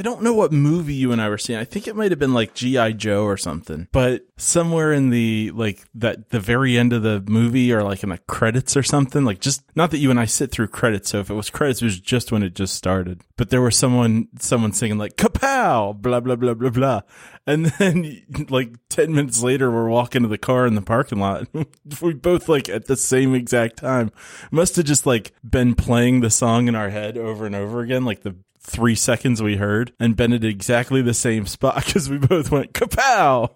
I don't know what movie you and I were seeing. I think it might have been like G.I. Joe or something. But somewhere in the like that the very end of the movie or like in the credits or something, like just not that you and I sit through credits. So if it was credits, it was just when it just started. But there was someone singing like kapow, blah, blah, blah, blah, blah. And then like 10 minutes later, we're walking to the car in the parking lot. We both like at the same exact time must have just like been playing the song in our head over and over again, like the 3 seconds we heard, and been at exactly the same spot because we both went kapow.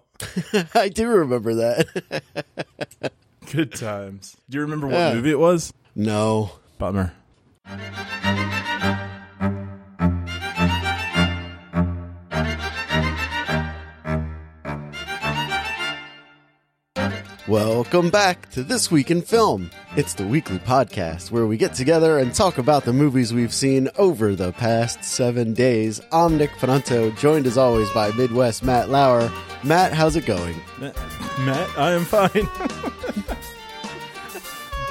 I do remember that. Good times. Do you remember what movie it was? No. Bummer. Welcome back to This Week in Film. It's the weekly podcast where we get together and talk about the movies we've seen over the past 7 days. I'm Nick Ferranto, joined as always by Midwest Matt Lauer. Matt, how's it going? Matt, I am fine.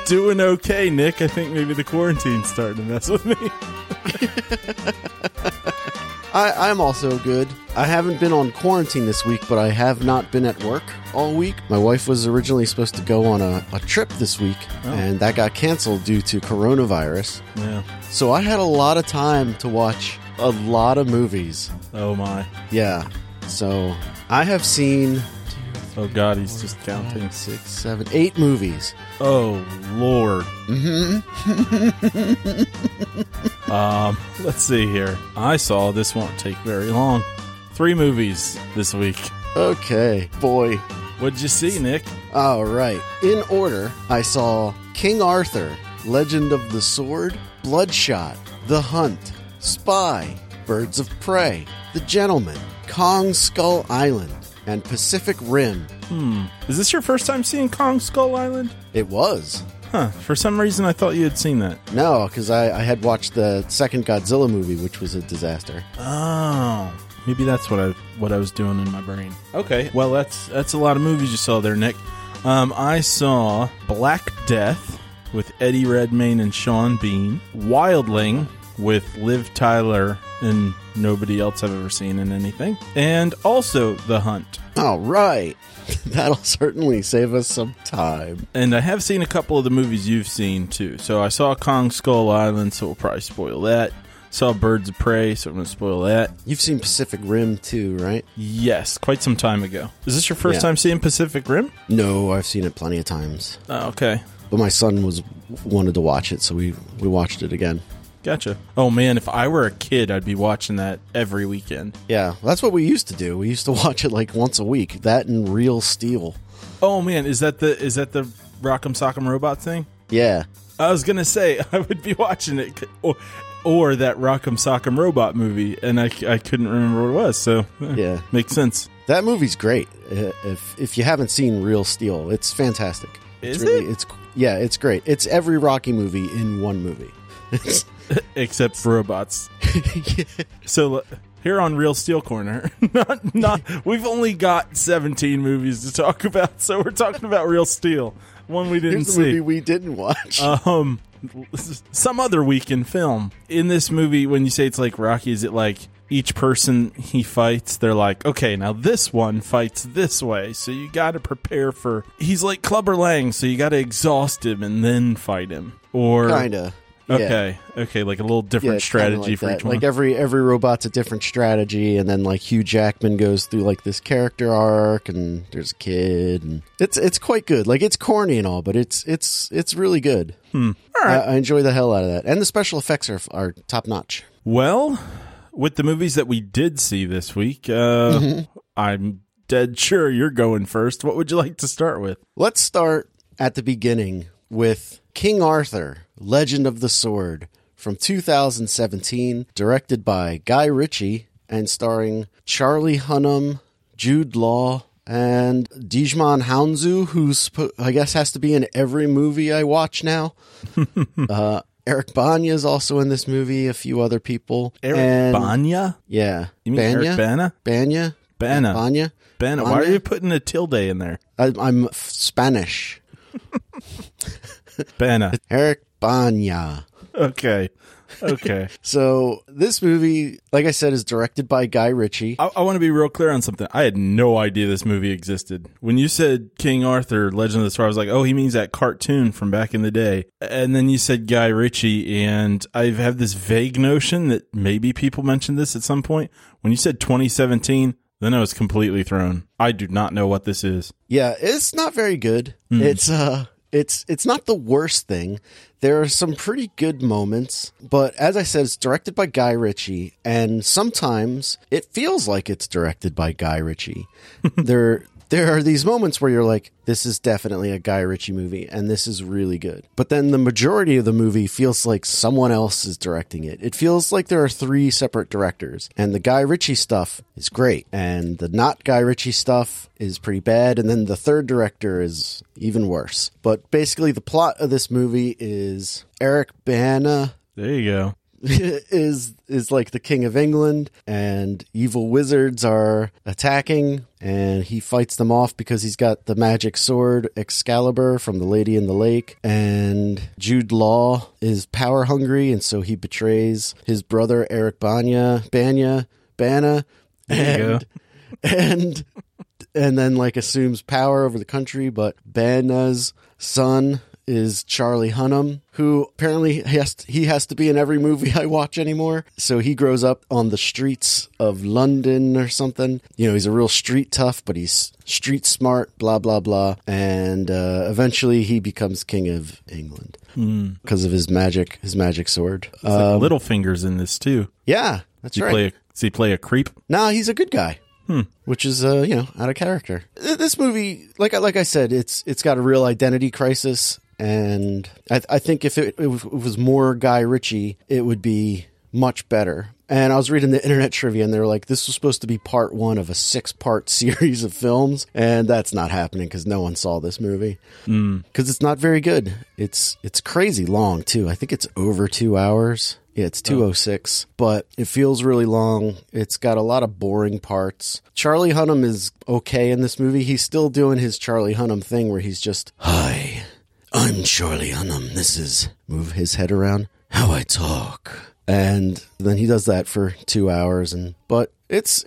Doing okay, Nick. I think maybe the quarantine's starting to mess with me. I'm also good. I haven't been on quarantine this week, but I have not been at work all week. My wife was originally supposed to go on a trip this week, and that got canceled due to coronavirus. Yeah. So I had a lot of time to watch a lot of movies. Oh, my. Yeah. So I have seen... Oh, God, he's just counting. 6, 7, 8 movies. Oh, Lord. Mm-hmm. Let's see here. I saw, this won't take very long, 3 movies this week. Okay, boy. What'd you see, Nick? All right. In order, I saw King Arthur, Legend of the Sword, Bloodshot, The Hunt, Spy, Birds of Prey, The Gentlemen, Kong Skull Island, and Pacific Rim. Is this your first time seeing Kong Skull Island? It was. Huh. For some reason, I thought you had seen that. No, because I had watched the second Godzilla movie, which was a disaster. Oh. Maybe that's what I was doing in my brain. Okay. Well, that's a lot of movies you saw there, Nick. I saw Black Death with Eddie Redmayne and Sean Bean. Wildling with Liv Tyler and nobody else I've ever seen in anything. And also The Hunt. All right. That'll certainly save us some time. And I have seen a couple of the movies you've seen, too. So I saw Kong Skull Island, so we'll probably spoil that. Saw Birds of Prey, so I'm going to spoil that. You've seen Pacific Rim, too, right? Yes, quite some time ago. Is this your first time seeing Pacific Rim? No, I've seen it plenty of times. Oh, okay. But my son wanted to watch it, so we watched it again. Gotcha. Oh, man, if I were a kid, I'd be watching that every weekend. Yeah, well, that's what we used to do. We used to watch it like once a week. That and Real Steel. Oh, man, is that the Rock'em Sock'em Robot thing? Yeah. I was going to say, I would be watching it, or that Rock'em Sock'em Robot movie, and I couldn't remember what it was, so yeah, makes sense. That movie's great. If you haven't seen Real Steel, it's fantastic. Is it really? It's great. It's every Rocky movie in one movie. Except for robots. Yeah. So here on Real Steel Corner, we've only got 17 movies to talk about, so we're talking about Real Steel, one we didn't see. Movie we didn't watch. Some other week in film. In this movie, when you say it's like Rocky, is it like each person he fights, they're like, okay, now this one fights this way, so you got to prepare for... He's like Clubber Lang, so you got to exhaust him and then fight him. Or kinda. Okay. Yeah. Okay, like a little different strategy like for each one. Like every robot's a different strategy, and then like Hugh Jackman goes through like this character arc, and there's a kid, and it's quite good. Like it's corny and all, but it's really good. All right. I enjoy the hell out of that, and the special effects are top notch. Well, with the movies that we did see this week, I'm dead sure you're going first. What would you like to start with? Let's start at the beginning with King Arthur, Legend of the Sword, from 2017, directed by Guy Ritchie and starring Charlie Hunnam, Jude Law, and Djimon Hounsou, who I guess has to be in every movie I watch now. Eric Bana is also in this movie, a few other people. Eric Bana? Yeah. You mean Bana? Eric Bana? Bana. Why are you putting a tilde in there? I'm Spanish. Bana. Eric Bana. Okay. Okay. So this movie, like I said, is directed by Guy Ritchie. I want to be real clear on something. I had no idea this movie existed. When you said King Arthur, Legend of the Sword, I was like, oh, he means that cartoon from back in the day. And then you said Guy Ritchie, and I have this vague notion that maybe people mentioned this at some point. When you said 2017... then I was completely thrown. I do not know what this is. Yeah, it's not very good. Mm. It's not the worst thing. There are some pretty good moments, but as I said, it's directed by Guy Ritchie, and sometimes it feels like it's directed by Guy Ritchie. There are these moments where you're like, this is definitely a Guy Ritchie movie, and this is really good. But then the majority of the movie feels like someone else is directing it. It feels like there are three separate directors, and the Guy Ritchie stuff is great, and the not Guy Ritchie stuff is pretty bad, and then the third director is even worse. But basically, the plot of this movie is Eric Bana. There you go. is like the King of England, and evil wizards are attacking, and he fights them off because he's got the magic sword Excalibur from The Lady in the Lake, and Jude Law is power hungry, and so he betrays his brother Eric Bana, and then like assumes power over the country. But Bana's son is Charlie Hunnam, who apparently he has to be in every movie I watch anymore. So he grows up on the streets of London or something. You know, he's a real street tough, but he's street smart, blah, blah, blah. And eventually he becomes King of England because of his magic sword. It's like Littlefinger's in this too. Yeah, that's right. Does he play a creep? No, he's a good guy. Which is, out of character. This movie, like I said, it's got a real identity crisis. And I think if it was more Guy Ritchie, it would be much better. And I was reading the internet trivia, and they were like, this was supposed to be part one of a 6-part series of films. And that's not happening because no one saw this movie. Because it's not very good. It's crazy long, too. I think it's over 2 hours. Yeah, it's 2:06, but it feels really long. It's got a lot of boring parts. Charlie Hunnam is okay in this movie. He's still doing his Charlie Hunnam thing where he's just, "Hi, I'm Charlie Hunnam. This is," move his head around, "how I talk." And then he does that for 2 hours, but it's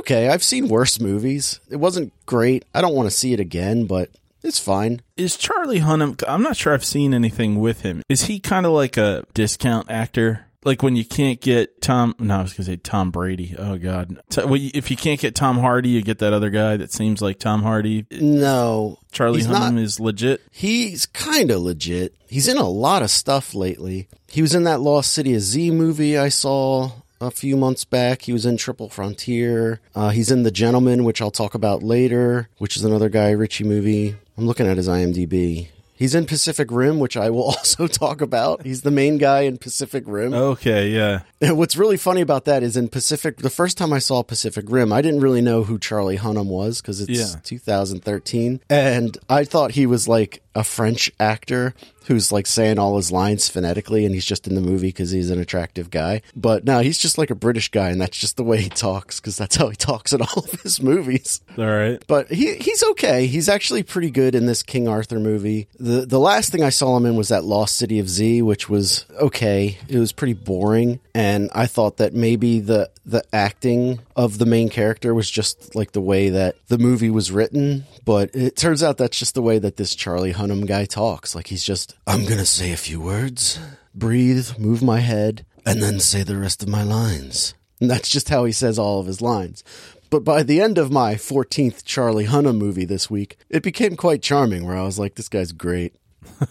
okay. I've seen worse movies. It wasn't great. I don't want to see it again, but it's fine. Is Charlie Hunnam, I'm not sure I've seen anything with him. Is he kind of like a discount actor? Like when you can't get Tom Brady. Oh, God. If you can't get Tom Hardy, you get that other guy that seems like Tom Hardy. No. Charlie Hunnam is legit. He's kind of legit. He's in a lot of stuff lately. He was in that Lost City of Z movie I saw a few months back. He was in Triple Frontier. He's in The Gentlemen, which I'll talk about later, which is another Guy Ritchie movie. I'm looking at his IMDb. He's in Pacific Rim, which I will also talk about. He's the main guy in Pacific Rim. Okay, yeah. And what's really funny about that is the first time I saw Pacific Rim, I didn't really know who Charlie Hunnam was because it's 2013. And I thought he was like a French actor who's like saying all his lines phonetically, and he's just in the movie because he's an attractive guy. But no, he's just like a British guy, and that's just the way he talks because that's how he talks in all of his movies. All right. But he's okay. He's actually pretty good in this King Arthur movie. The last thing I saw him in was that Lost City of Z, which was okay. It was pretty boring, and I thought that maybe the acting of the main character was just like the way that the movie was written. But it turns out that's just the way that this Charlie Hunnam guy talks. Like he's just, "I'm going to say a few words, breathe, move my head, and then say the rest of my lines." And that's just how he says all of his lines. But by the end of my 14th Charlie Hunnam movie this week, it became quite charming where I was like, this guy's great.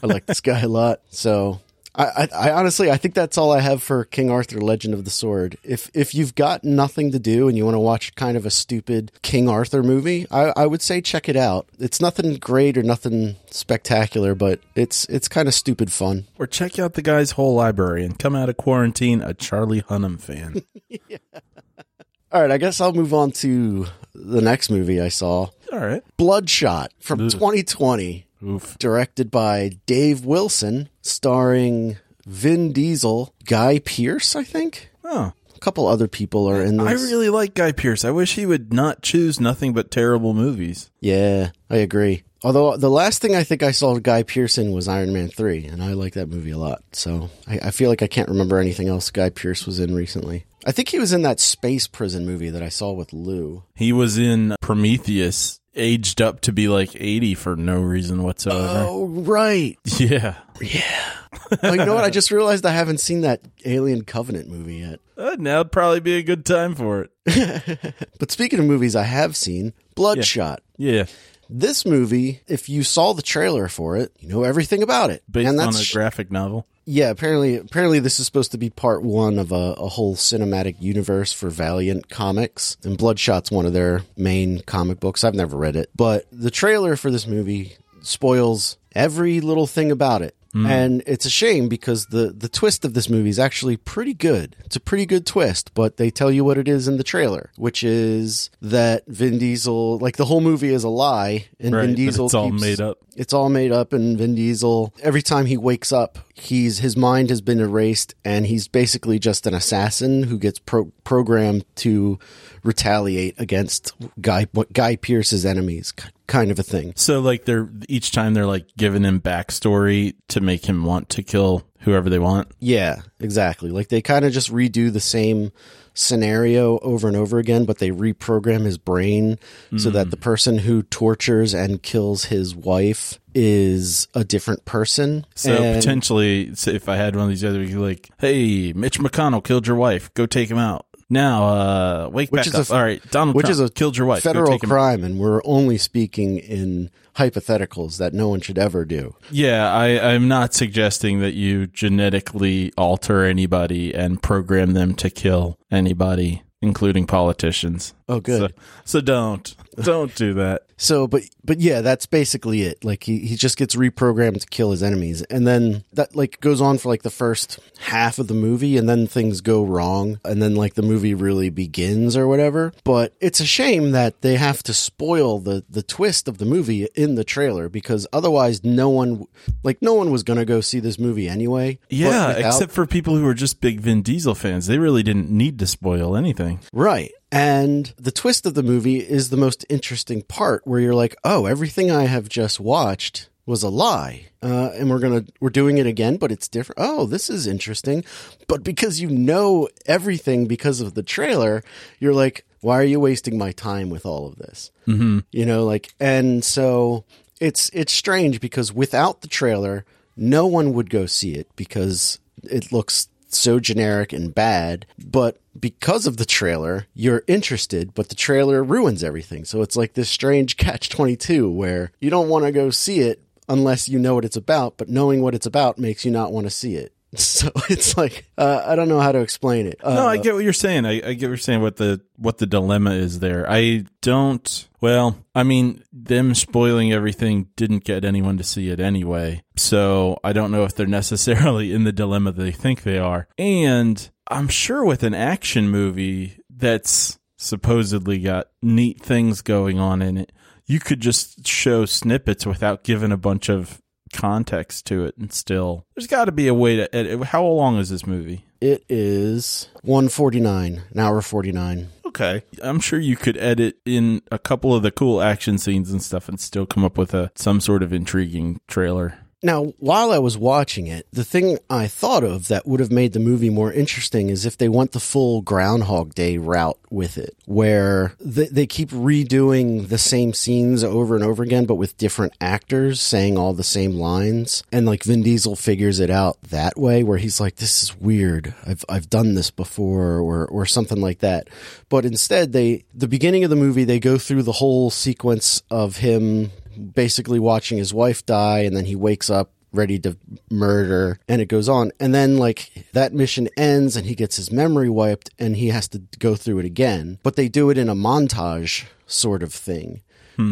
I like this guy a lot. So I honestly, I think that's all I have for King Arthur, Legend of the Sword. If you've got nothing to do and you want to watch kind of a stupid King Arthur movie, I would say check it out. It's nothing great or nothing spectacular, but it's kind of stupid fun. Or check out the guy's whole library and come out of quarantine a Charlie Hunnam fan. Yeah. All right, I guess I'll move on to the next movie I saw. All right. Bloodshot from 2020. Oof. Directed by Dave Wilson, starring Vin Diesel, Guy Pearce, I think. Oh. A couple other people are in this. I really like Guy Pearce. I wish he would not choose nothing but terrible movies. Yeah, I agree. Although the last thing I think I saw Guy Pearce in was Iron Man 3, and I like that movie a lot. So I feel like I can't remember anything else Guy Pearce was in recently. I think he was in that space prison movie that I saw with Lou. He was in Prometheus, aged up to be like 80 for no reason whatsoever. Oh, right. Yeah. Yeah. Oh, you know what? I just realized I haven't seen that Alien Covenant movie yet. Now would probably be a good time for it. But speaking of movies I have seen, Bloodshot. Yeah. This movie, if you saw the trailer for it, you know everything about it. Based on a graphic novel? Yeah, apparently this is supposed to be part one of a whole cinematic universe for Valiant Comics. And Bloodshot's one of their main comic books. I've never read it. But the trailer for this movie spoils every little thing about it. Mm. And it's a shame because the twist of this movie is actually pretty good. It's a pretty good twist, but they tell you what it is in the trailer, which is that Vin Diesel, like the whole movie is a lie. And right, Vin Diesel it's all made up. It's all made up. And Vin Diesel, every time he wakes up, his mind has been erased and he's basically just an assassin who gets programmed to retaliate against Guy Pearce's enemies. Kind of a thing. So like each time they're like giving him backstory to make him want to kill whoever they want. Yeah, exactly. Like they kind of just redo the same scenario over and over again, but they reprogram his brain so that the person who tortures and kills his wife is a different person. So potentially, so if I had one of these other, like, hey, Mitch McConnell killed your wife. Go take him out. Now, wake which back is up. All right, Donald which Trump is a killed your wife. Federal crime, and we're only speaking in hypotheticals that no one should ever do. Yeah, I'm not suggesting that you genetically alter anybody and program them to kill anybody, including politicians. Oh, good. So don't do that. So, but yeah, that's basically it. Like he just gets reprogrammed to kill his enemies, and then that like goes on for like the first half of the movie, and then things go wrong, and then like the movie really begins or whatever. But it's a shame that they have to spoil the twist of the movie in the trailer because otherwise, no one was gonna go see this movie anyway. Yeah, except for people who are just big Vin Diesel fans, they really didn't need to spoil anything. Right. And the twist of the movie is the most interesting part where you're like, oh, everything I have just watched was a lie. And we're doing it again, but it's different. Oh, this is interesting. But because you know everything because of the trailer, you're like, why are you wasting my time with all of this? Mm-hmm. You know, like, and so it's strange because without the trailer, no one would go see it because it looks so generic and bad, but because of the trailer, you're interested, but the trailer ruins everything. So it's like this strange catch-22 where you don't want to go see it unless you know what it's about, but knowing what it's about makes you not want to see it. So it's like, I don't know how to explain it. No, I get what you're saying. I get what you're saying, what the dilemma is there. Them spoiling everything didn't get anyone to see it anyway. So I don't know if they're necessarily in the dilemma they think they are. And I'm sure with an action movie that's supposedly got neat things going on in it, you could just show snippets without giving a bunch of context to it, and still there's got to be a way to edit. How long is this movie? It is 1:49, an hour 49. Okay, I'm sure you could edit in a couple of the cool action scenes and stuff and still come up with some sort of intriguing trailer. Now, while I was watching it, the thing I thought of that would have made the movie more interesting is if they went the full Groundhog Day route with it, where they keep redoing the same scenes over and over again, but with different actors saying all the same lines. And like Vin Diesel figures it out that way, where he's like, this is weird. I've done this before or something like that. But instead, the beginning of the movie, they go through the whole sequence of him basically watching his wife die, and then he wakes up ready to murder, and it goes on, and then like that mission ends and he gets his memory wiped and he has to go through it again, but they do it in a montage sort of thing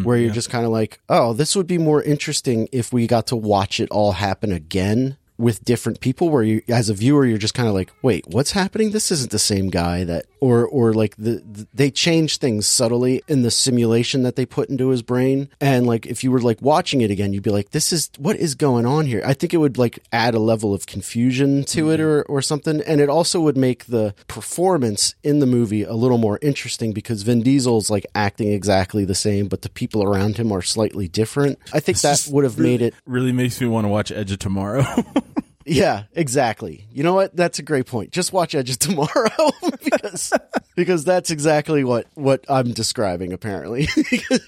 where you're just kind of like, oh, this would be more interesting if we got to watch it all happen again with different people where you, as a viewer, you're just kind of like, wait, what's happening? This isn't the same guy that, or like they change things subtly in the simulation that they put into his brain. And like, if you were like watching it again, you'd be like, this is, what is going on here? I think it would like add a level of confusion to it or something. And it also would make the performance in the movie a little more interesting because Vin Diesel's like acting exactly the same, but the people around him are slightly different. I think that would have made it really makes me want to watch Edge of Tomorrow. Yeah, exactly. You know what? That's a great point. Just watch Edge of Tomorrow because that's exactly what I'm describing, apparently.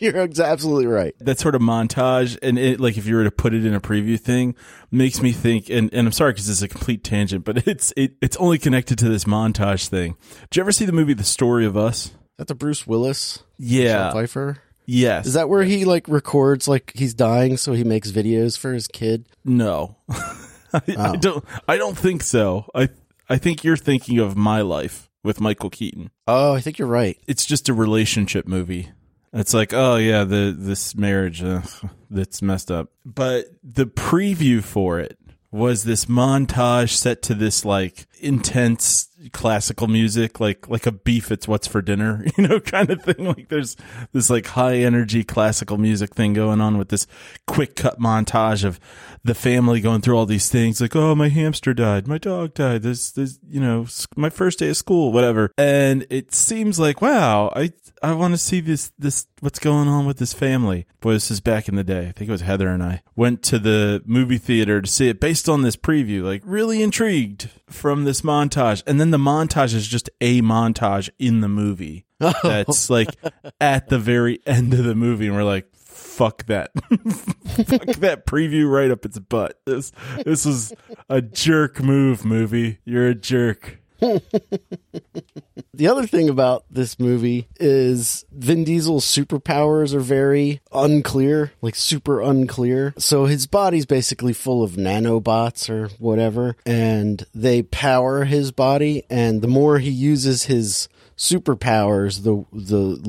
You're absolutely right. That sort of montage, and it, like if you were to put it in a preview thing, makes me think, and I'm sorry because it's a complete tangent, but it's only connected to this montage thing. Did you ever see the movie The Story of Us? Is that the Bruce Willis? Yeah. Sean Pfeiffer? Yes. Is that where he like records like he's dying so he makes videos for his kid? No. I don't think so. I think you're thinking of My Life with Michael Keaton. Oh, I think you're right. It's just a relationship movie. It's like, oh yeah, this marriage that's messed up. But the preview for it was this montage set to this like intense classical music, like a beef. It's what's for dinner, you know, kind of thing. Like there's this like high energy classical music thing going on with this quick cut montage of the family going through all these things. Like, oh, my hamster died, my dog died, this, you know, my first day of school, whatever. And it seems like, wow, I want to see this what's going on with this family. Boy, this is back in the day. I think it was Heather and I went to the movie theater to see it based on this preview. Like really intrigued from this montage, and then the montage is just a montage in the movie that's like at the very end of the movie, and we're like, fuck that. Fuck that preview right up its butt. This was a jerk move, movie. You're a jerk. The other thing about this movie is Vin Diesel's superpowers are very unclear, like super unclear. So his body's basically full of nanobots or whatever, and they power his body. And the more he uses his superpowers, the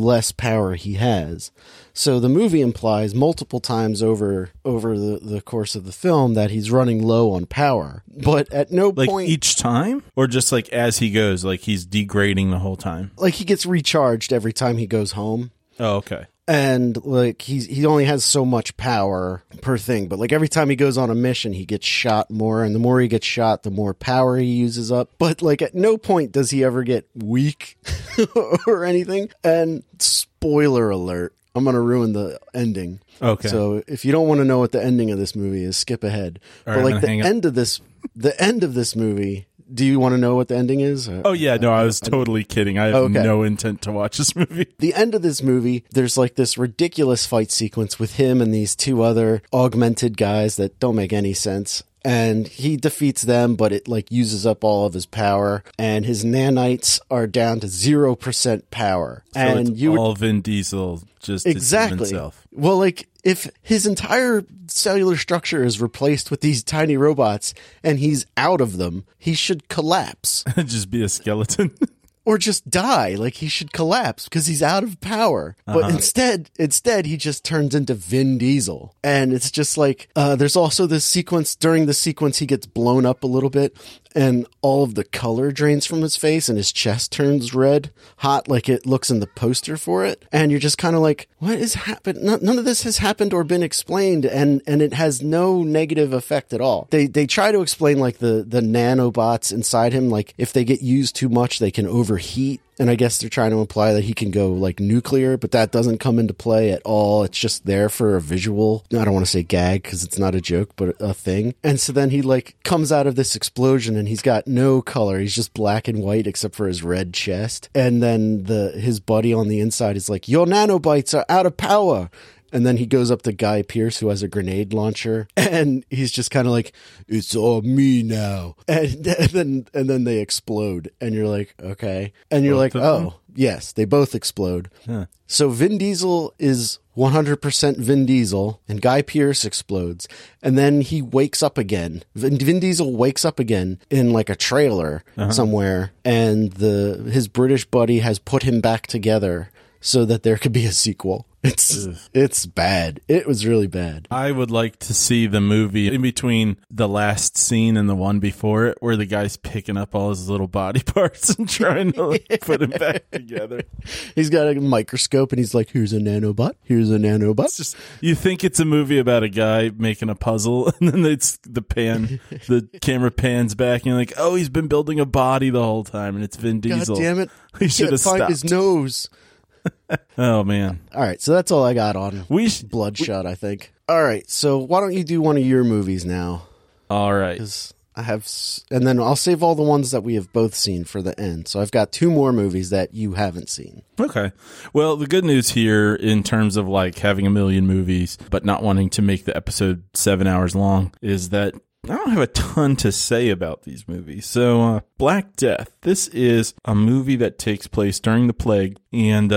less power he has. So the movie implies multiple times over the course of the film that he's running low on power, but at no point each time, or just like as he goes, like he's degrading the whole time. Like he gets recharged every time he goes home. Oh, okay. And like he only has so much power per thing, but like every time he goes on a mission, he gets shot more, and the more he gets shot, the more power he uses up. But like at no point does he ever get weak or anything. And spoiler alert, I'm going to ruin the ending. Okay. So if you don't want to know what the ending of this movie is, skip ahead. All but right, like the end of this movie. Do you want to know what the ending is? Oh, yeah. No, I was totally kidding. I have no intent to watch this movie. The end of this movie, there's like this ridiculous fight sequence with him and these two other augmented guys that don't make any sense. And he defeats them, but it like uses up all of his power. And his nanites are down to 0% power. So and it's Vin Diesel just exactly himself. Well, like if his entire cellular structure is replaced with these tiny robots and he's out of them, he should collapse. Just be a skeleton. Or just die, like he should collapse because he's out of power. Uh-huh. But instead, he just turns into Vin Diesel. And it's just like, there's also this sequence, during the sequence, he gets blown up a little bit. And all of the color drains from his face and his chest turns red, hot like it looks in the poster for it. And you're just kind of like, what has happened? None of this has happened or been explained. And it has no negative effect at all. They try to explain like the nanobots inside him, like if they get used too much, they can overheat. And I guess they're trying to imply that he can go like nuclear, but that doesn't come into play at all. It's just there for a visual. I don't want to say gag because it's not a joke, but a thing. And so then he like comes out of this explosion and he's got no color. He's just black and white except for his red chest. And then his buddy on the inside is like, your nanobites are out of power. And then he goes up to Guy Pearce, who has a grenade launcher, and he's just kind of like, it's all me now. And then they explode, and you're like, okay. And you're like, oh, yes, they both explode. Huh. So Vin Diesel is 100% Vin Diesel, and Guy Pearce explodes. And then he wakes up again. Vin Diesel wakes up again in like a trailer somewhere, and his British buddy has put him back together so that there could be a sequel. It's bad. It was really bad. I would like to see the movie in between the last scene and the one before it, where the guy's picking up all his little body parts and trying to put them back together. He's got a microscope and he's like, here's a nanobot, here's a nanobot. It's just, you think it's a movie about a guy making a puzzle, and then it's the camera pans back and you're like, oh, he's been building a body the whole time, and it's Vin Diesel. God damn it. He should have stopped. His nose. Oh, man. All right, so that's all I got on Bloodshot, I think. All right, so why don't you do one of your movies now? All right. And then I'll save all the ones that we have both seen for the end. So I've got two more movies that you haven't seen. Okay. Well, the good news here in terms of like having a million movies but not wanting to make the episode 7 hours long is that I don't have a ton to say about these movies. So, Black Death. This is a movie that takes place during the plague, and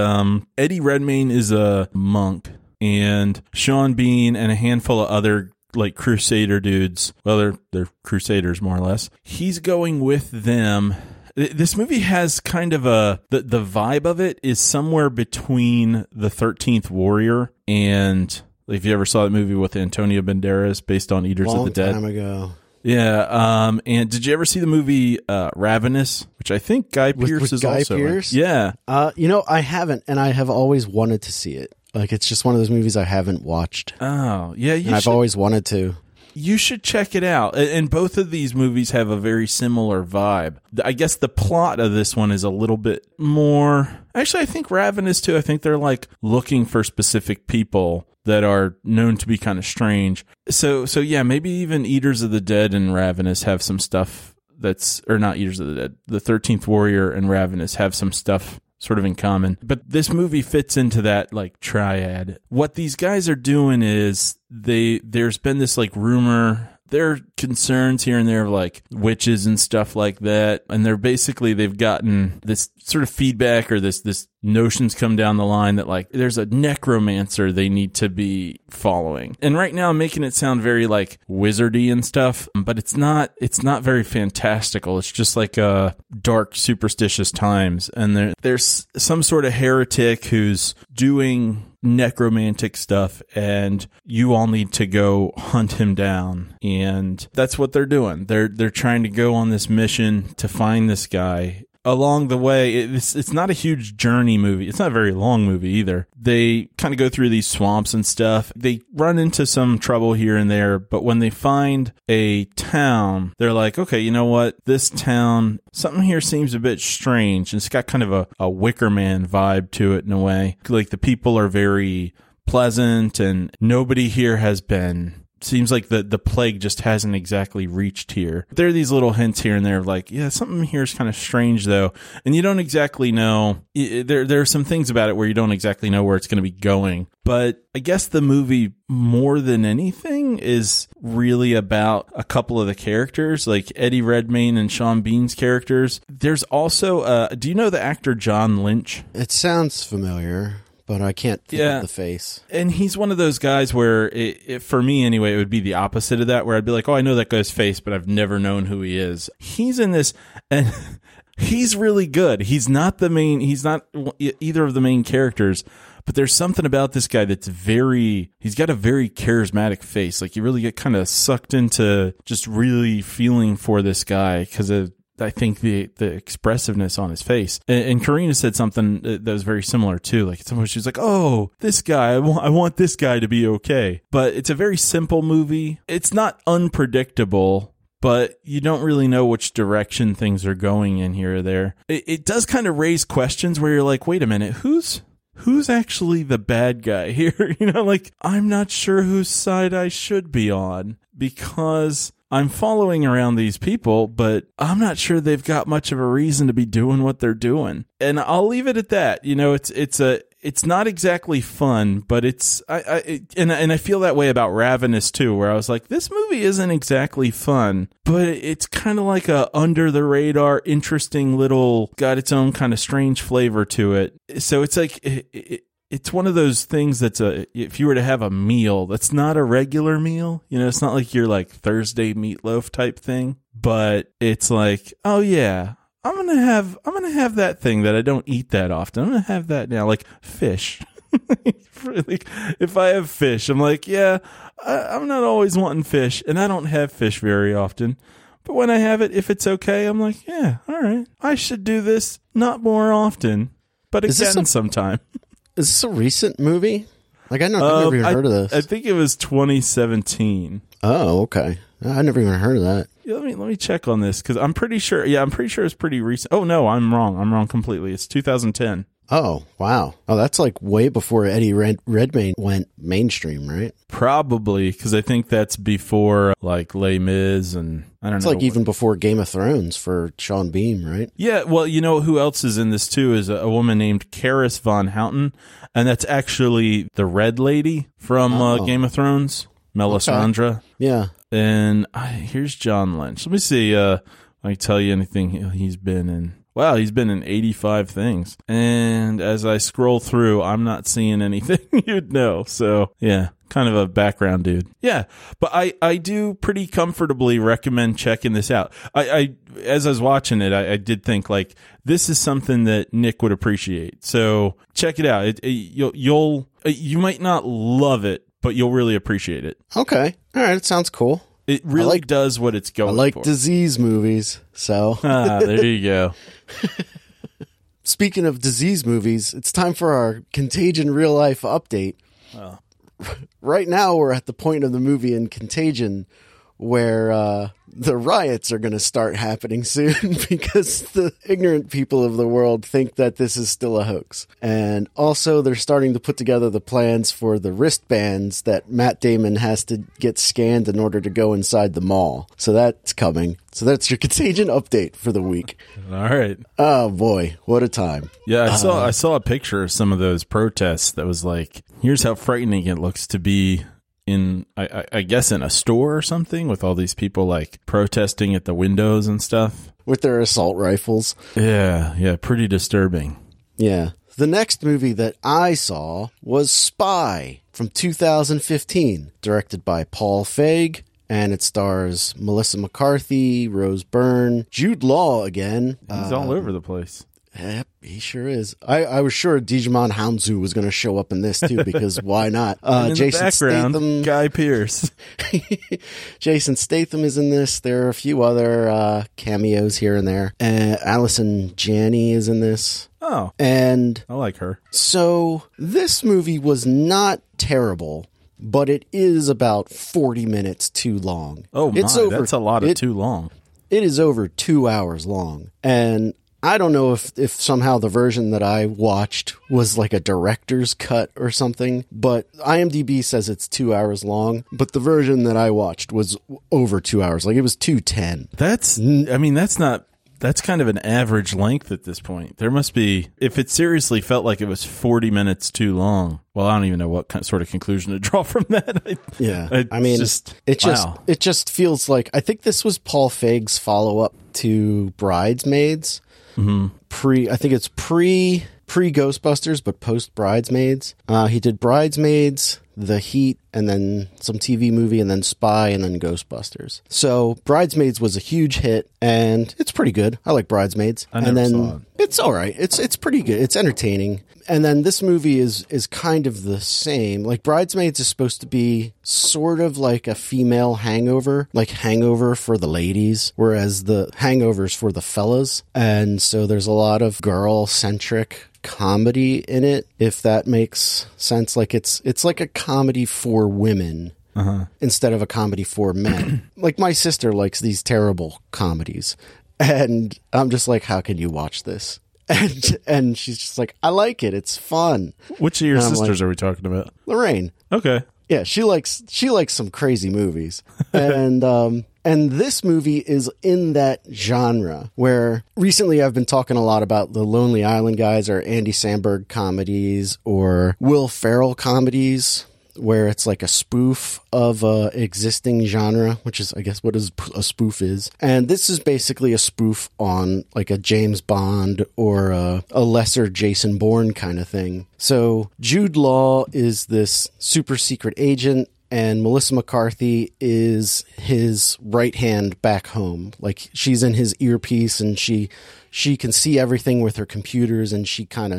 Eddie Redmayne is a monk, and Sean Bean and a handful of other like crusader dudes. Well, they're crusaders more or less. He's going with them. This movie has kind of the vibe of it is somewhere between The 13th Warrior and. If you ever saw that movie with Antonio Banderas based on Eaters of the Dead. Long time ago. Yeah. And did you ever see the movie Ravenous, which I think Guy Pearce is also in? Guy Pearce? Yeah. I haven't, and I have always wanted to see it. Like, it's just one of those movies I haven't watched. Oh, yeah. I've always wanted to. You should check it out. And both of these movies have a very similar vibe. I guess the plot of this one is a little bit more... Actually, I think Ravenous, too. I think they're, like, looking for specific people that are known to be kind of strange. So yeah, maybe even Eaters of the Dead and Ravenous have some stuff that's... Or not Eaters of the Dead. The 13th Warrior and Ravenous have some stuff sort of in common. But this movie fits into that, like, triad. What these guys are doing is there's been this, like, rumor... There are concerns here and there of like witches and stuff like that. And they've gotten this sort of feedback or this notions come down the line that like there's a necromancer they need to be following. And right now I'm making it sound very like wizardy and stuff, but it's not very fantastical. It's just like a dark superstitious times. And there's some sort of heretic who's doing necromantic stuff, and you all need to go hunt him down. And that's what they're doing. They're trying to go on this mission to find this guy. Along the way, it's not a huge journey movie. It's not a very long movie either. They kind of go through these swamps and stuff. They run into some trouble here and there, but when they find a town, they're like, okay, you know what? This town, something here seems a bit strange. And it's got kind of a Wicker Man vibe to it in a way. Like the people are very pleasant and nobody here has been... Seems like the plague just hasn't exactly reached here. There are these little hints here and there of like, yeah, something here is kind of strange though. And you don't exactly know. There are some things about it where you don't exactly know where it's going to be going. But I guess the movie more than anything is really about a couple of the characters, like Eddie Redmayne and Sean Bean's characters. There's also, do you know the actor John Lynch? It sounds familiar. But I can't think of the face. And he's one of those guys where, for me anyway, it would be the opposite of that, where I'd be like, oh, I know that guy's face, but I've never known who he is. He's in this, and he's really good. He's not either of the main characters, but there's something about this guy that's he's got a very charismatic face. Like, you really get kind of sucked into just really feeling for this guy because of, I think the expressiveness on his face. And Karina said something that was very similar too. Like someone, she was like, oh, this guy, I want this guy to be okay. But it's a very simple movie. It's not unpredictable, but you don't really know which direction things are going in here or there. It does kind of raise questions where you're like, wait a minute, who's actually the bad guy here? You know, like I'm not sure whose side I should be on because... I'm following around these people, but I'm not sure they've got much of a reason to be doing what they're doing. And I'll leave it at that. You know, it's not exactly fun, but I feel that way about Ravenous too, where I was like, this movie isn't exactly fun, but it's kind of like a under the radar, interesting little, got its own kind of strange flavor to it. So it's like, it's one of those things that's if you were to have a meal, that's not a regular meal. You know, it's not like your like Thursday meatloaf type thing, but it's like, oh yeah, I'm going to have that thing that I don't eat that often. I'm going to have that now, like fish. Like, if I have fish, I'm like, yeah, I'm not always wanting fish, and I don't have fish very often. But when I have it, if it's okay, I'm like, yeah, all right. I should do this not more often, but again sometime. Is this a recent movie? Like, I don't, I've never even heard of this. I think it was 2017. Oh, okay. I never even heard of that. Yeah, let me check on this, because I'm pretty sure. Yeah, I'm pretty sure it's pretty recent. Oh, no, I'm wrong. I'm wrong completely. It's 2010. Oh, wow. Oh, that's like way before Eddie Redmayne went mainstream, right? Probably, because I think that's before like Les Mis and I don't know. It's like even before Game of Thrones for Sean Bean, right? Yeah, well, you know who else is in this too is a woman named Karis Von Houten, and that's actually the Red Lady from Game of Thrones, Melisandre. Okay. Yeah. And here's John Lynch. Let me see I can tell you anything he's been in. Wow, he's been in 85 things. And as I scroll through, I'm not seeing anything you'd know. So, yeah, kind of a background dude. Yeah, but I do pretty comfortably recommend checking this out. I as I was watching it, I did think, like, this is something that Nick would appreciate. So check it out. You might not love it, but you'll really appreciate it. Okay. All right, it sounds cool. It really does what it's going for. I like disease movies, so. There you go. Speaking of disease movies, it's time for our Contagion Real Life update. Oh. Right now, we're at the point of the movie in Contagion where the riots are going to start happening soon because the ignorant people of the world think that this is still a hoax. And also, they're starting to put together the plans for the wristbands that Matt Damon has to get scanned in order to go inside the mall. So that's coming. So that's your Contagion update for the week. All right. Oh, boy. What a time. Yeah, I saw a picture of some of those protests that was like, here's how frightening it looks to be in, I guess, in a store or something with all these people like protesting at the windows and stuff with their assault rifles. Yeah, pretty disturbing. Yeah. The next movie that I saw was Spy from 2015, directed by Paul Feig, and it stars Melissa McCarthy, Rose Byrne, Jude Law again. He's all over the place. Yep, he sure is. I was sure Djimon Hounsou was going to show up in this too, because why not? Jason Statham, Guy Pearce. Jason Statham is in this. There are a few other cameos here and there. Allison Janney is in this. Oh, and I like her. So this movie was not terrible, but it is about 40 minutes too long. Oh, my, that's a lot of too long. It is over 2 hours long, and I don't know if somehow the version that I watched was like a director's cut or something, but IMDb says it's 2 hours long, but the version that I watched was over 2 hours. Like, it was 2:10. That's kind of an average length at this point. There must be, if it seriously felt like it was 40 minutes too long, well, I don't even know what sort of conclusion to draw from that. It just feels like, I think this was Paul Feig's follow-up to Bridesmaids. Mm-hmm. I think it's pre Ghostbusters, but post Bridesmaids. He did Bridesmaids, The Heat, and then some TV movie, and then Spy, and then Ghostbusters. So Bridesmaids was a huge hit, and it's pretty good. I like Bridesmaids. It's all right. It's pretty good. It's entertaining. And then this movie is kind of the same. Like, Bridesmaids is supposed to be sort of like a female Hangover, like Hangover for the ladies, whereas the Hangover's for the fellas. And so there's a lot of girl-centric comedy in it, if that makes sense. Like, it's like a comedy for women. Uh-huh. Instead of a comedy for men. Like, my sister likes these terrible comedies, and I'm just like, how can you watch this? And she's just like, I like it. It's fun. Which of your sisters are we talking about? Lorraine. Okay. Yeah, she likes some crazy movies. And this movie is in that genre where recently I've been talking a lot about the Lonely Island guys or Andy Samberg comedies or Will Ferrell comedies, where it's like a spoof of a existing genre, which is, I guess, what a spoof is. And this is basically a spoof on like a James Bond or a lesser Jason Bourne kind of thing. So Jude Law is this super secret agent, and Melissa McCarthy is his right hand back home. Like, she's in his earpiece, and she can see everything with her computers, and she tells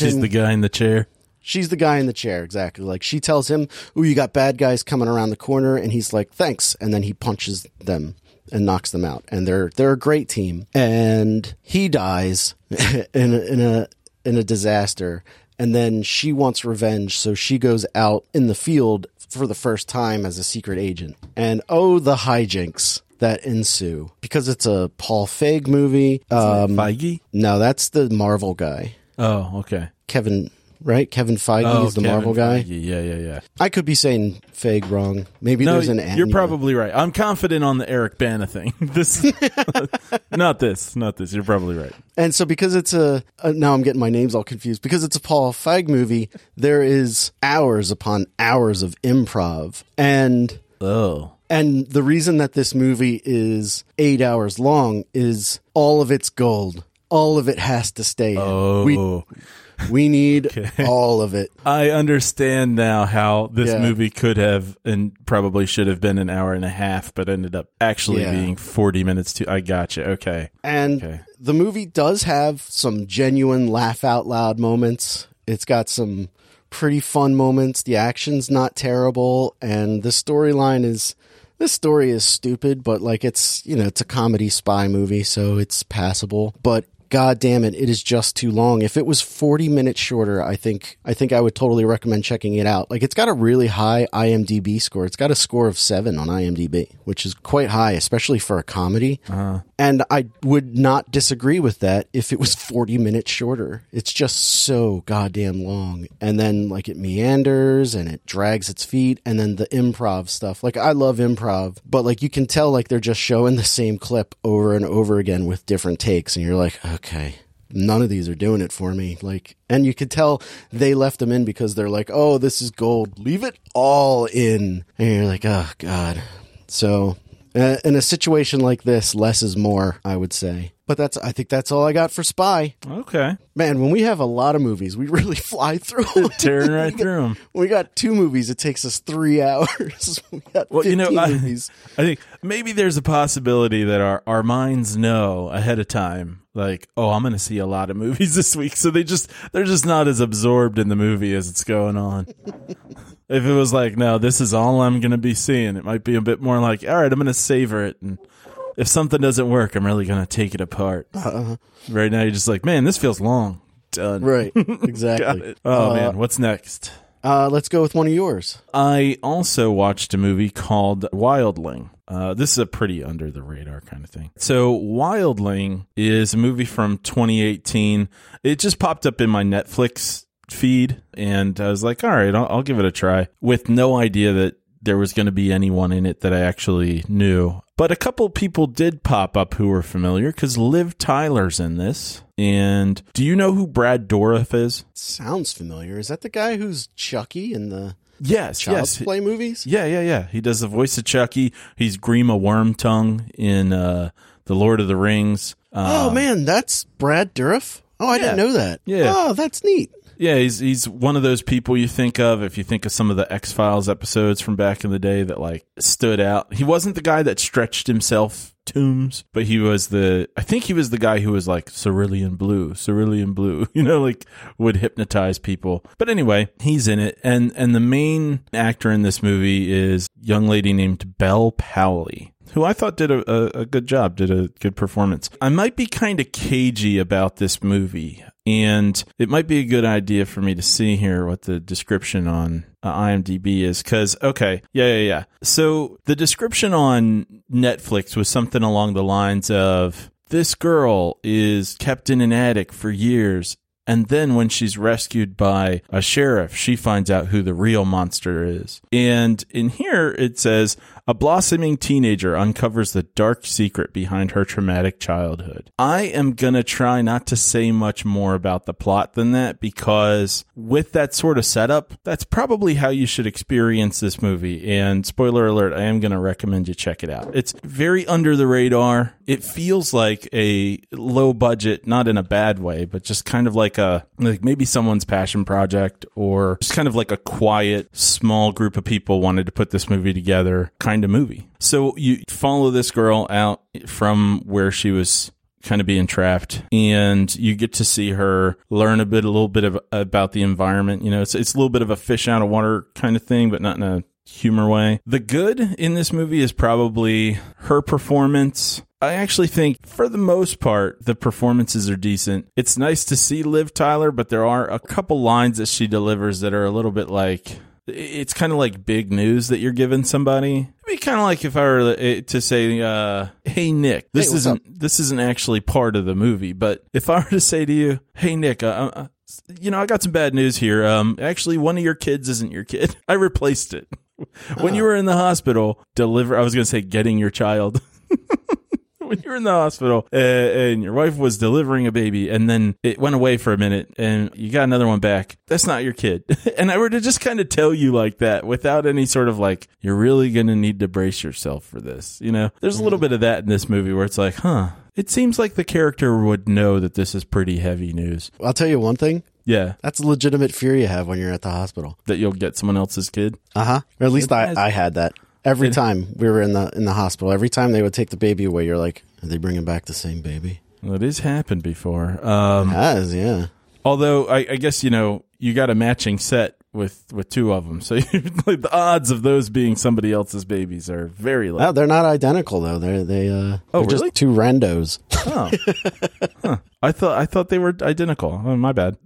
him, she's the guy in the chair. She's the guy in the chair, exactly. Like, she tells him, ooh, you got bad guys coming around the corner, and he's like, thanks. And then he punches them and knocks them out. And they're a great team. And he dies in a disaster. And then she wants revenge, so she goes out in the field for the first time as a secret agent. And oh, the hijinks that ensue. Because it's a Paul Feig movie. Feige? No, that's the Marvel guy. Oh, okay. Kevin, right? Kevin Feige is the Kevin Marvel guy. Feige. Yeah. I could be saying Feig wrong. Maybe there's an annual. You're probably right. I'm confident on the Eric Bana thing. Not this. You're probably right. And so because it's now I'm getting my names all confused. Because it's a Paul Feig movie, there is hours upon hours of improv. And the reason that this movie is 8 hours long is all of it's gold. All of it has to stay in. Oh. We need all of it. I understand now how this movie could have and probably should have been an hour and a half, but ended up actually being 40 minutes too. I gotcha. Okay. And the movie does have some genuine laugh out loud moments. It's got some pretty fun moments. The action's not terrible. And the storyline is... This story is stupid, but like it's a comedy spy movie, so it's passable. But God damn it is just too long. If it was 40 minutes shorter, I think I would totally recommend checking it out. Like, it's got a really high IMDb score. It's got a score of 7 on IMDb, which is quite high, especially for a comedy. And I would not disagree with that if it was 40 minutes shorter. It's just so goddamn long. And then like it meanders and it drags its feet, and then the improv stuff. Like, I love improv, but like you can tell like they're just showing the same clip over and over again with different takes, and you're like, okay, none of these are doing it for me. Like, and you could tell they left them in because they're like, oh, this is gold. Leave it all in. And you're like, oh, God. So in a situation like this, less is more, I would say. But I think that's all I got for Spy. Okay. Man, when we have a lot of movies, we really fly through them. Tearing right through them. We got 2 movies. It takes us 3 hours. We got 15 movies. I think maybe there's a possibility that our minds know ahead of time, like, oh, I'm going to see a lot of movies this week. So they're just not as absorbed in the movie as it's going on. If it was like, no, this is all I'm going to be seeing, it might be a bit more like, all right, I'm going to savor it. And if something doesn't work, I'm really going to take it apart. Right now, you're just like, man, this feels long. Done. Right. Exactly. Oh, man. What's next? Let's go with one of yours. I also watched a movie called Wildling. This is a pretty under the radar kind of thing. So Wildling is a movie from 2018. It just popped up in my Netflix feed, and I was like, all right, I'll give it a try, with no idea that there was going to be anyone in it that I actually knew. But a couple people did pop up who were familiar, because Liv Tyler's in this. And do you know who Brad Dourif is? Sounds familiar. Is that the guy who's Chucky in the Child's Play movies? Yeah. He does the voice of Chucky. He's Grima Wormtongue in The Lord of the Rings. Oh, man, that's Brad Dourif? Oh, I didn't know that. Yeah. Oh, that's neat. Yeah, he's one of those people you think of if you think of some of the X-Files episodes from back in the day that like stood out. He wasn't the guy that stretched himself tombs, but I think he was the guy who was like cerulean blue, like would hypnotize people. But anyway, he's in it, and the main actor in this movie is a young lady named Belle Powley, who I thought did a good job, did a good performance. I might be kind of cagey about this movie, and it might be a good idea for me to see here what the description on IMDb is, because, so the description on Netflix was something along the lines of, this girl is kept in an attic for years, and then when she's rescued by a sheriff, she finds out who the real monster is. And in here, it says, a blossoming teenager uncovers the dark secret behind her traumatic childhood. I am going to try not to say much more about the plot than that, because with that sort of setup, that's probably how you should experience this movie. And spoiler alert, I am going to recommend you check it out. It's very under the radar. It feels like a low budget, not in a bad way, but just kind of like maybe someone's passion project, or just kind of like a quiet, small group of people wanted to put this movie together kind of movie. So you follow this girl out from where she was kind of be entrapped, and you get to see her learn a little bit about the environment. You know, it's a little bit of a fish out of water kind of thing, but not in a humor way. The good in this movie is probably her performance. I actually think, for the most part, the performances are decent. It's nice to see Liv Tyler, but there are a couple lines that she delivers that are a little bit like... It's kind of like big news that you're giving somebody. It'd be kind of like if I were to say, hey, Nick, this isn't actually part of the movie, but if I were to say to you, hey, Nick, I got some bad news here. Actually, one of your kids isn't your kid. I replaced it. When you were in the hospital, I was going to say getting your child. When you were in the hospital and your wife was delivering a baby and then it went away for a minute and you got another one back, that's not your kid. And I were to just kind of tell you like that without any sort of like, you're really going to need to brace yourself for this. You know, there's a little bit of that in this movie where it's like, huh, it seems like the character would know that this is pretty heavy news. Well, I'll tell you one thing. Yeah. That's a legitimate fear you have when you're at the hospital. That you'll get someone else's kid? Uh-huh. Or at least I had that. Every time we were in the hospital, every time they would take the baby away, you're like, are they bringing back the same baby? Well, it has happened before. It has, yeah. Although, I guess, you know, you got a matching set with two of them. So like, the odds of those being somebody else's babies are very low. No, they're not identical, though. They're just two randos. Oh. Huh. I thought they were identical. Oh, my bad.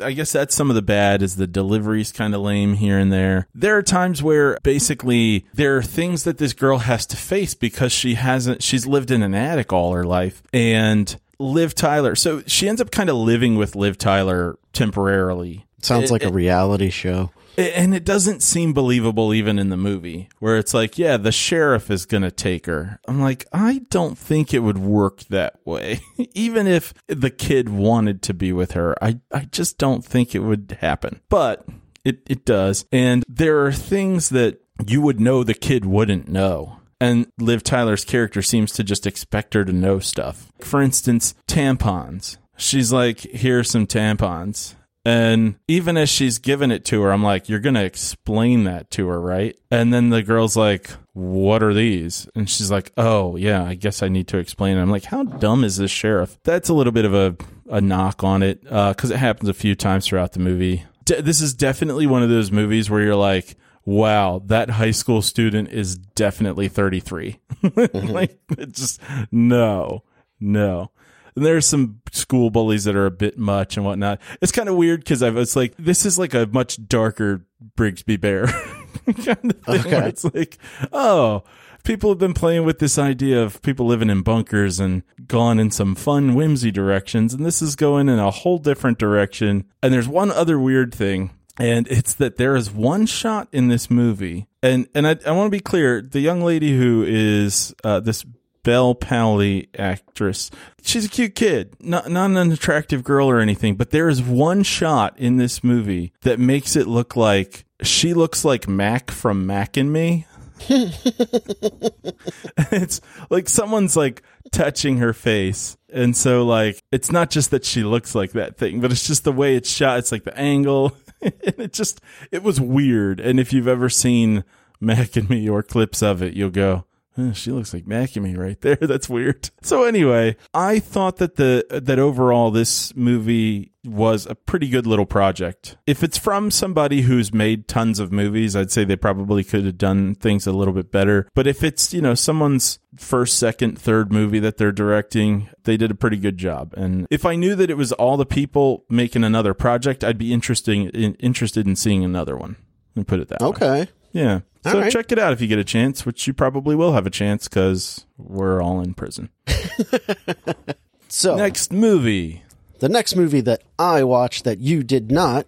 I guess that's some of the bad, is the delivery's kind of lame here and there. There are times where basically there are things that this girl has to face because she's lived in an attic all her life, and Liv Tyler. So she ends up kind of living with Liv Tyler temporarily. Sounds like a reality show. And it doesn't seem believable even in the movie, where it's like, yeah, the sheriff is going to take her. I'm like, I don't think it would work that way. Even if the kid wanted to be with her, I just don't think it would happen. But it does. And there are things that you would know the kid wouldn't know. And Liv Tyler's character seems to just expect her to know stuff. For instance, tampons. She's like, here's some tampons. And even as she's giving it to her, I'm like, you're going to explain that to her, right? And then the girl's like, what are these? And she's like, oh, yeah, I guess I need to explain it. I'm like, how dumb is this sheriff? That's a little bit of a knock on it, because it happens a few times throughout the movie. This is definitely one of those movies where you're like, wow, that high school student is definitely 33. Like, it's just, no. And there's some school bullies that are a bit much and whatnot. It's kind of weird because it's like, this is like a much darker Brigsby Bear kind of thing. Okay. Where it's like, oh, people have been playing with this idea of people living in bunkers and gone in some fun, whimsy directions. And this is going in a whole different direction. And there's one other weird thing. And it's that there is one shot in this movie. And I want to be clear. The young lady who is this Belle Powley actress, she's a cute kid, not an unattractive girl or anything, but there is one shot in this movie that makes it look like she looks like Mac from Mac and Me. It's like someone's like touching her face, and so like it's not just that she looks like that thing, but it's just the way it's shot. It's like the angle, and it was weird. And if you've ever seen Mac and Me or clips of it, you'll go, she looks like Mac and Me right there. That's weird. So anyway, I thought that that overall this movie was a pretty good little project. If it's from somebody who's made tons of movies, I'd say they probably could have done things a little bit better. But if it's, you know, someone's first, second, third movie that they're directing, they did a pretty good job. And if I knew that it was all the people making another project, I'd be interested in seeing another one. Let me put it that way. Okay. Yeah. So right. Check it out if you get a chance, which you probably will have a chance because we're all in prison. So next movie. The next movie that I watched that you did not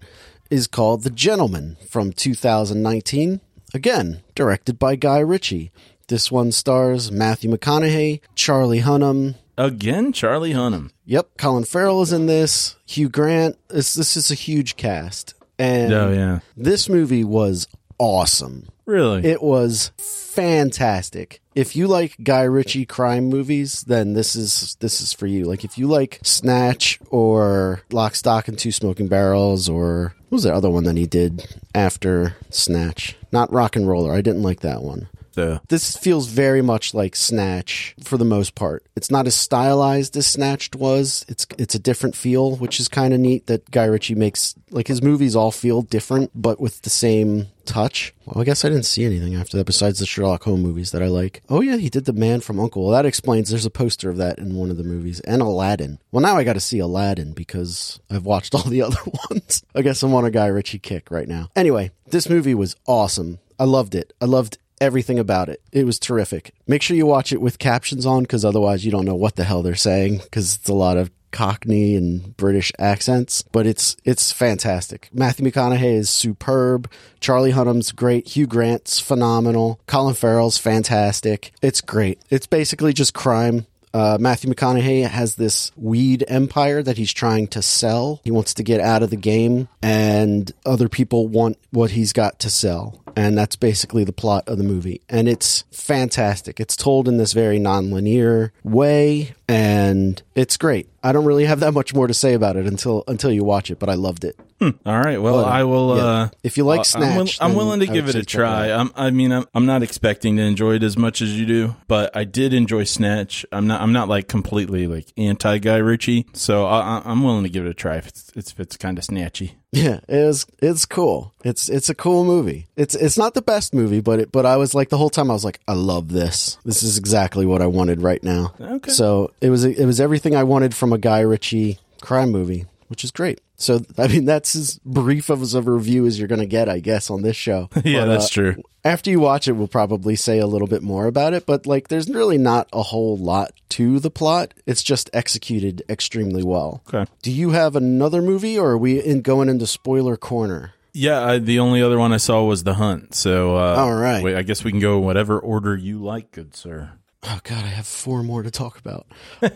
is called The Gentlemen from 2019. Again, directed by Guy Ritchie. This one stars Matthew McConaughey, Charlie Hunnam. Again, Charlie Hunnam. Yep. Colin Farrell is in this. Hugh Grant. This is a huge cast. And this movie was awesome. Really? It was fantastic. If you like Guy Ritchie crime movies, then this is for you. Like if you like Snatch or Lock, Stock and Two Smoking Barrels, or what was the other one that he did after Snatch? Not Rock and Roller. I didn't like that one. This feels very much like Snatch for the most part. It's not as stylized as Snatched was. It's a different feel, which is kind of neat that Guy Ritchie makes, like, his movies all feel different, but with the same touch. Well, I guess I didn't see anything after that besides the Sherlock Holmes movies that I like. Oh yeah, he did The Man from U.N.C.L.E. Well, that explains, there's a poster of that in one of the movies, and Aladdin. Well, now I got to see Aladdin because I've watched all the other ones. I guess I'm on a Guy Ritchie kick right now. Anyway, this movie was awesome. I loved it. I loved everything about it. It was terrific. Make sure you watch it with captions on, because otherwise you don't know what the hell they're saying, because it's a lot of Cockney and British accents, but it's fantastic. Matthew McConaughey is superb. Charlie Hunnam's great. Hugh Grant's phenomenal. Colin Farrell's fantastic. It's great. It's basically just crime. Matthew McConaughey has this weed empire that he's trying to sell. He wants to get out of the game, and other people want what he's got to sell. And that's basically the plot of the movie. And it's fantastic. It's told in this very non-linear way, and it's great. I don't really have that much more to say about it until you watch it, but I loved it. All right. Well, I will. Yeah. If you like Snatch, I'm willing to give it a try. I'm not expecting to enjoy it as much as you do, but I did enjoy Snatch. I'm not like completely like anti Guy Ritchie, so I'm willing to give it a try if it's kind of snatchy. Yeah, it's cool. It's a cool movie. It's not the best movie, but I was like, the whole time I was like, I love this. This is exactly what I wanted right now. Okay. So it was everything I wanted from a Guy Ritchie crime movie, which is great. So, I mean, that's as brief of a review as you're going to get, I guess, on this show. Yeah, but, that's true. After you watch it, we'll probably say a little bit more about it, but, like, there's really not a whole lot to the plot. It's just executed extremely well. Okay. Do you have another movie, or are we going into spoiler corner? Yeah, the only other one I saw was The Hunt, so all right. Wait, I guess we can go whatever order you like, good sir. Oh, God, I have four more to talk about.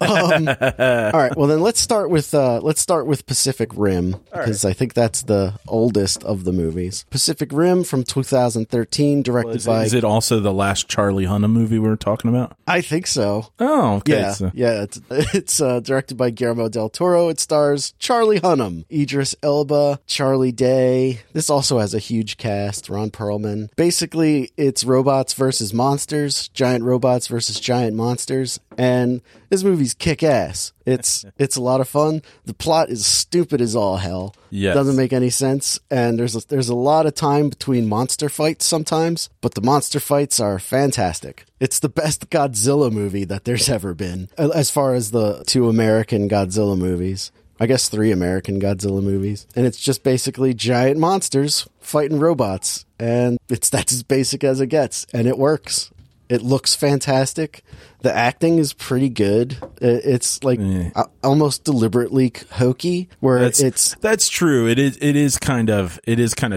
All right. Well, then let's start with Pacific Rim, because I think that's the oldest of the movies. Pacific Rim from 2013, directed by... Is it also the last Charlie Hunnam movie we were talking about? I think so. Oh, okay. Yeah, it's directed by Guillermo del Toro. It stars Charlie Hunnam, Idris Elba, Charlie Day. This also has a huge cast, Ron Perlman. Basically, it's robots versus monsters, giant robots versus giant monsters, and this movie's kick ass. It's a lot of fun. The plot is stupid as all hell. Yes. Doesn't make any sense, and there's a lot of time between monster fights sometimes, but the monster fights are fantastic. It's the best Godzilla movie that there's ever been, as far as the two American Godzilla movies. I guess three American Godzilla movies. And it's just basically giant monsters fighting robots, and that's as basic as it gets, and it works. It looks fantastic. The acting is pretty good. It's like almost deliberately hokey. Where that's true. It is kind of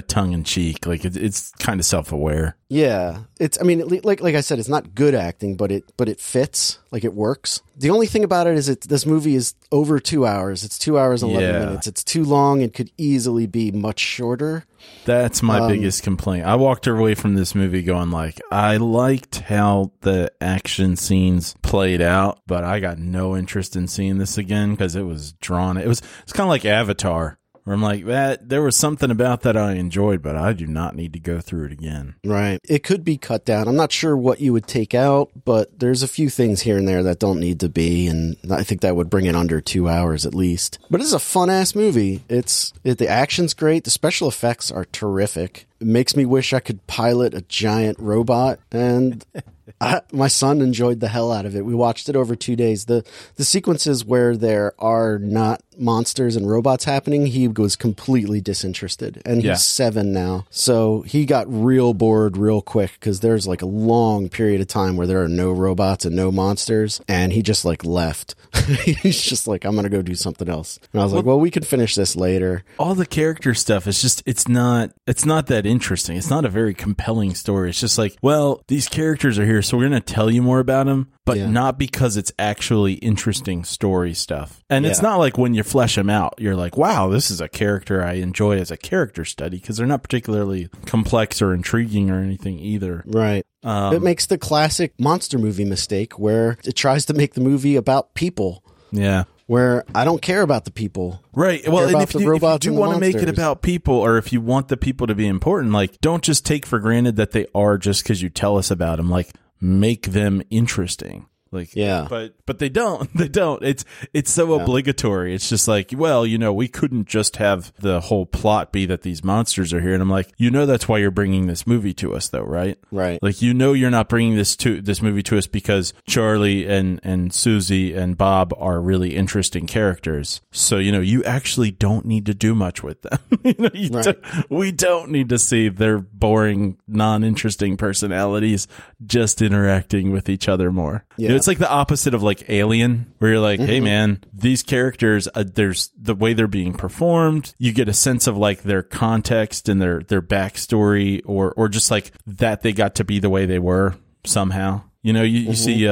tongue in cheek. Like it's kind of self aware. Yeah, I mean, like I said, it's not good acting, but it fits. Like it works. The only thing about it is this movie is over 2 hours. It's 2 hours and 11 minutes. It's too long. It could easily be much shorter. That's my biggest complaint. I walked away from this movie going like, I liked how the action scenes played out, but I got no interest in seeing this again because it was drawn. It's kind of like Avatar. I'm like, that there was something about that I enjoyed, but I do not need to go through it again. Right. It could be cut down. I'm not sure what you would take out, but there's a few things here and there that don't need to be, and I think that would bring it under 2 hours at least. But it's a fun-ass movie. The action's great. The special effects are terrific. It makes me wish I could pilot a giant robot, and... my son enjoyed the hell out of it. We watched it over 2 days. The sequences where there are not monsters and robots happening, he was completely disinterested. And he's 7 now. So he got real bored real quick, because there's like a long period of time where there are no robots and no monsters. And he just like left. He's just like, I'm going to go do something else. And I was like, well, we can finish this later. All the character stuff is just, it's not that interesting. It's not a very compelling story. It's just like, well, these characters are here, so we're going to tell you more about them, but not because it's actually interesting story stuff. And it's not like when you flesh them out, you're like, wow, this is a character I enjoy as a character study, because they're not particularly complex or intriguing or anything either. Right. It makes the classic monster movie mistake where it tries to make the movie about people. Yeah. where I don't care about the people. Right. Well, and if you do want to make it about people, or if you want the people to be important, like, don't just take for granted that they are just because you tell us about them. Like, make them interesting. Like, yeah, but they don't. It's so obligatory. It's just like, well, you know, we couldn't just have the whole plot be that these monsters are here. And I'm like, you know, that's why you're bringing this movie to us, though, right? Right. Like, you know, you're not bringing this movie to us because Charlie and Susie and Bob are really interesting characters. So, you know, you actually don't need to do much with them. You know, we don't need to see their boring, non-interesting personalities just interacting with each other more. Yeah. It's like the opposite of like Alien, where you're like, hey, man, these characters, there's the way they're being performed. You get a sense of like their context and their backstory or just like that they got to be the way they were somehow. You know, you see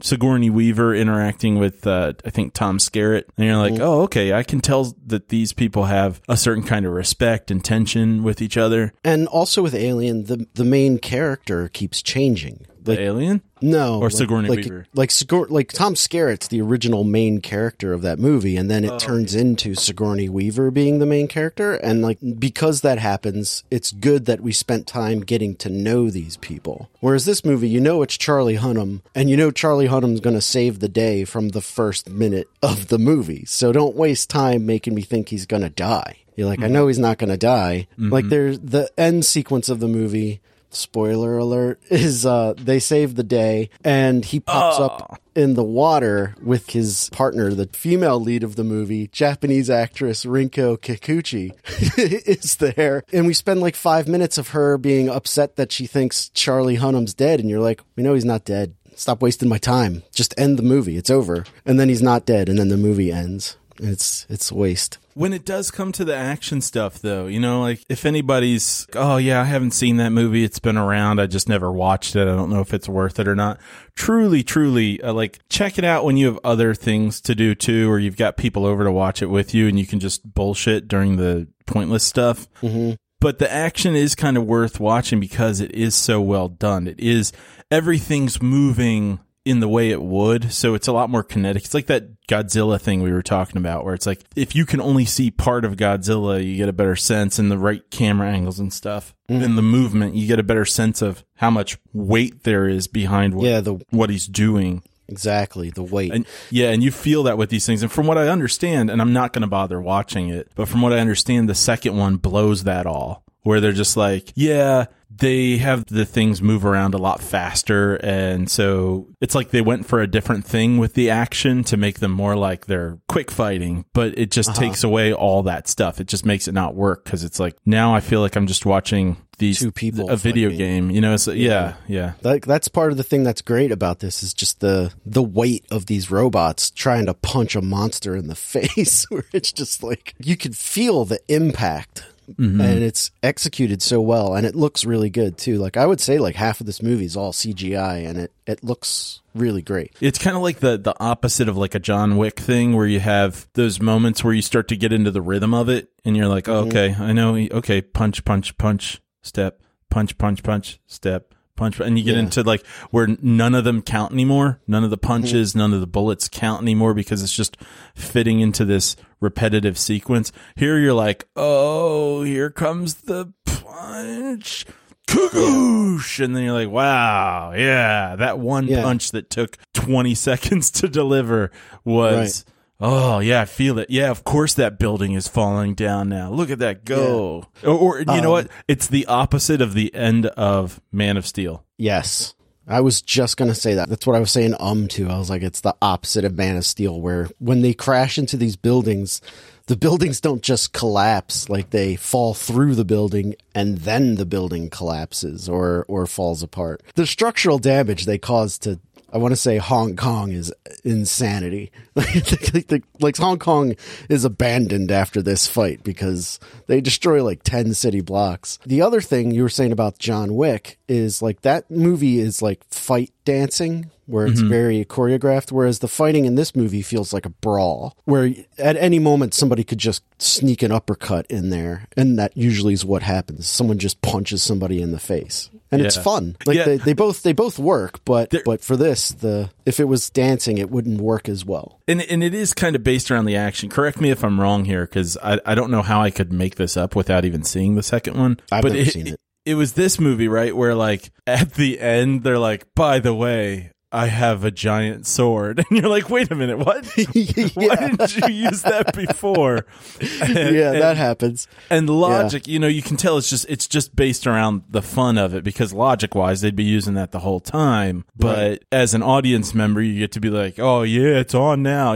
Sigourney Weaver interacting with, I think, Tom Skerritt. And you're like, oh, okay, I can tell that these people have a certain kind of respect and tension with each other. And also with Alien, the main character keeps changing. Like, the alien? No. Or like, Sigourney Weaver. Like Tom Skerritt's the original main character of that movie, and then it turns into Sigourney Weaver being the main character. And like, because that happens, it's good that we spent time getting to know these people. Whereas this movie, you know it's Charlie Hunnam, and you know Charlie Hunnam's going to save the day from the first minute of the movie. So don't waste time making me think he's going to die. You're like, I know he's not going to die. Mm-hmm. Like, there's the end sequence of the movie... Spoiler alert, is they save the day, and he pops up in the water with his partner, the female lead of the movie, Japanese actress Rinko Kikuchi, is there. And we spend like 5 minutes of her being upset that she thinks Charlie Hunnam's dead, and you're like, we know he's not dead. Stop wasting my time. Just end the movie. It's over. And then he's not dead, and then the movie ends. It's a waste. When it does come to the action stuff, though, you know, like if anybody's, oh, yeah, I haven't seen that movie. It's been around. I just never watched it. I don't know if it's worth it or not. Truly, like, check it out when you have other things to do, too, or you've got people over to watch it with you and you can just bullshit during the pointless stuff. Mm-hmm. But the action is kind of worth watching because it is so well done. It is, everything's moving in the way it would. So it's a lot more kinetic. It's like that Godzilla thing we were talking about, where it's like, if you can only see part of Godzilla, you get a better sense, and the right camera angles and stuff. And the movement, you get a better sense of how much weight there is behind what he's doing. Exactly, the weight. And you feel that with these things. And from what I understand, and I'm not going to bother watching it, but from what I understand, the second one blows that all, where they're just like, yeah, they have the things move around a lot faster, and so it's like they went for a different thing with the action to make them more like they're quick fighting, but it just takes away all that stuff. It just makes it not work, because it's like, now I feel like I'm just watching these two people a video game, you know? So yeah. Like, that's part of the thing that's great about this is just the weight of these robots trying to punch a monster in the face, where it's just like you can feel the impact. Mm-hmm. And it's executed so well, and it looks really good too. Like, I would say like half of this movie is all CGI, and it looks really great. It's kind of like the opposite of like a John Wick thing, where you have those moments where you start to get into the rhythm of it, and you're like, oh, okay, I know, okay, punch, punch, punch, step, punch, punch, step, punch, and you get into like where none of them count anymore. None of the punches, none of the bullets count anymore, because it's just fitting into this repetitive sequence. Here you're like, oh, here comes the punch, koosh, and then you're like, wow, yeah, that one punch that took 20 seconds to deliver was oh yeah, I feel it. Yeah, of course that building is falling down now. Look at that go. Or you know what, it's the opposite of the end of Man of Steel. Yes, I was just going to say that. That's what I was saying to. I was like, it's the opposite of Man of Steel, where when they crash into these buildings, the buildings don't just collapse. Like, they fall through the building, and then the building collapses or falls apart. The structural damage they cause to, I want to say, Hong Kong is insanity. Like Hong Kong is abandoned after this fight, because they destroy like 10 city blocks. The other thing you were saying about John Wick is like, that movie is like fight dancing, where it's very choreographed, whereas the fighting in this movie feels like a brawl, where at any moment somebody could just sneak an uppercut in there, and that usually is what happens. Someone just punches somebody in the face. and it's fun. Like they both work, but for this, if it was dancing, it wouldn't work as well. And it is kind of based around the action. Correct me if I'm wrong here, because I don't know how I could make this up without even seeing the second one. I've never seen it. It was this movie, right, where like at the end they're like, by the way, I have a giant sword. And you're like, wait a minute, what? Why didn't you use that before? And that happens. And logic, you can tell it's just based around the fun of it, because logic-wise, they'd be using that the whole time. But as an audience member, you get to be like, oh, yeah, it's on now.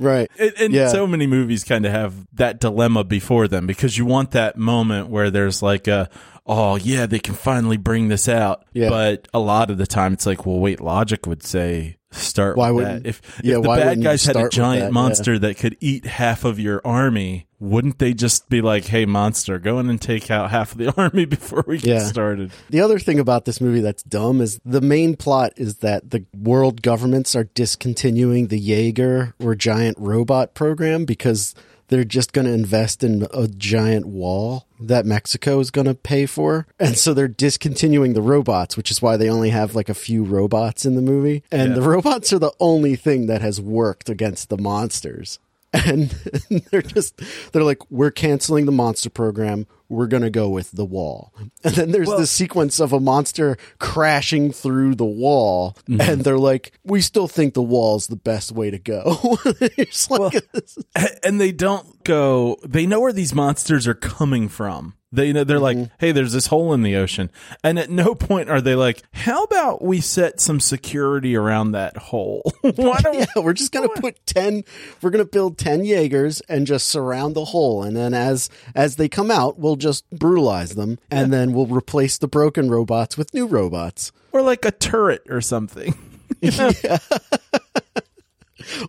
Right. And so many movies kind of have that dilemma before them, because you want that moment where there's like a, oh, yeah, they can finally bring this out. Yeah. But a lot of the time, it's like, well, wait, logic would say start with that. If the bad guys had a giant monster that could eat half of your army, wouldn't they just be like, hey, monster, go in and take out half of the army before we get started? The other thing about this movie that's dumb is the main plot is that the world governments are discontinuing the Jaeger or giant robot program because they're just going to invest in a giant wall that Mexico is going to pay for. And so they're discontinuing the robots, which is why they only have like a few robots in the movie. And the robots are the only thing that has worked against the monsters. And they're like, we're canceling the monster program. We're going to go with the wall. And then there's this sequence of a monster crashing through the wall. Mm-hmm. And they're like, we still think the wall's the best way to go. And they don't go, they know where these monsters are coming from. They know, they're like, hey, there's this hole in the ocean. And at no point are they like, how about we set some security around that hole? We're just going to put 10, we're going to build 10 Jaegers and just surround the hole. And then as they come out, we'll just brutalize them. And then we'll replace the broken robots with new robots. Or like a turret or something.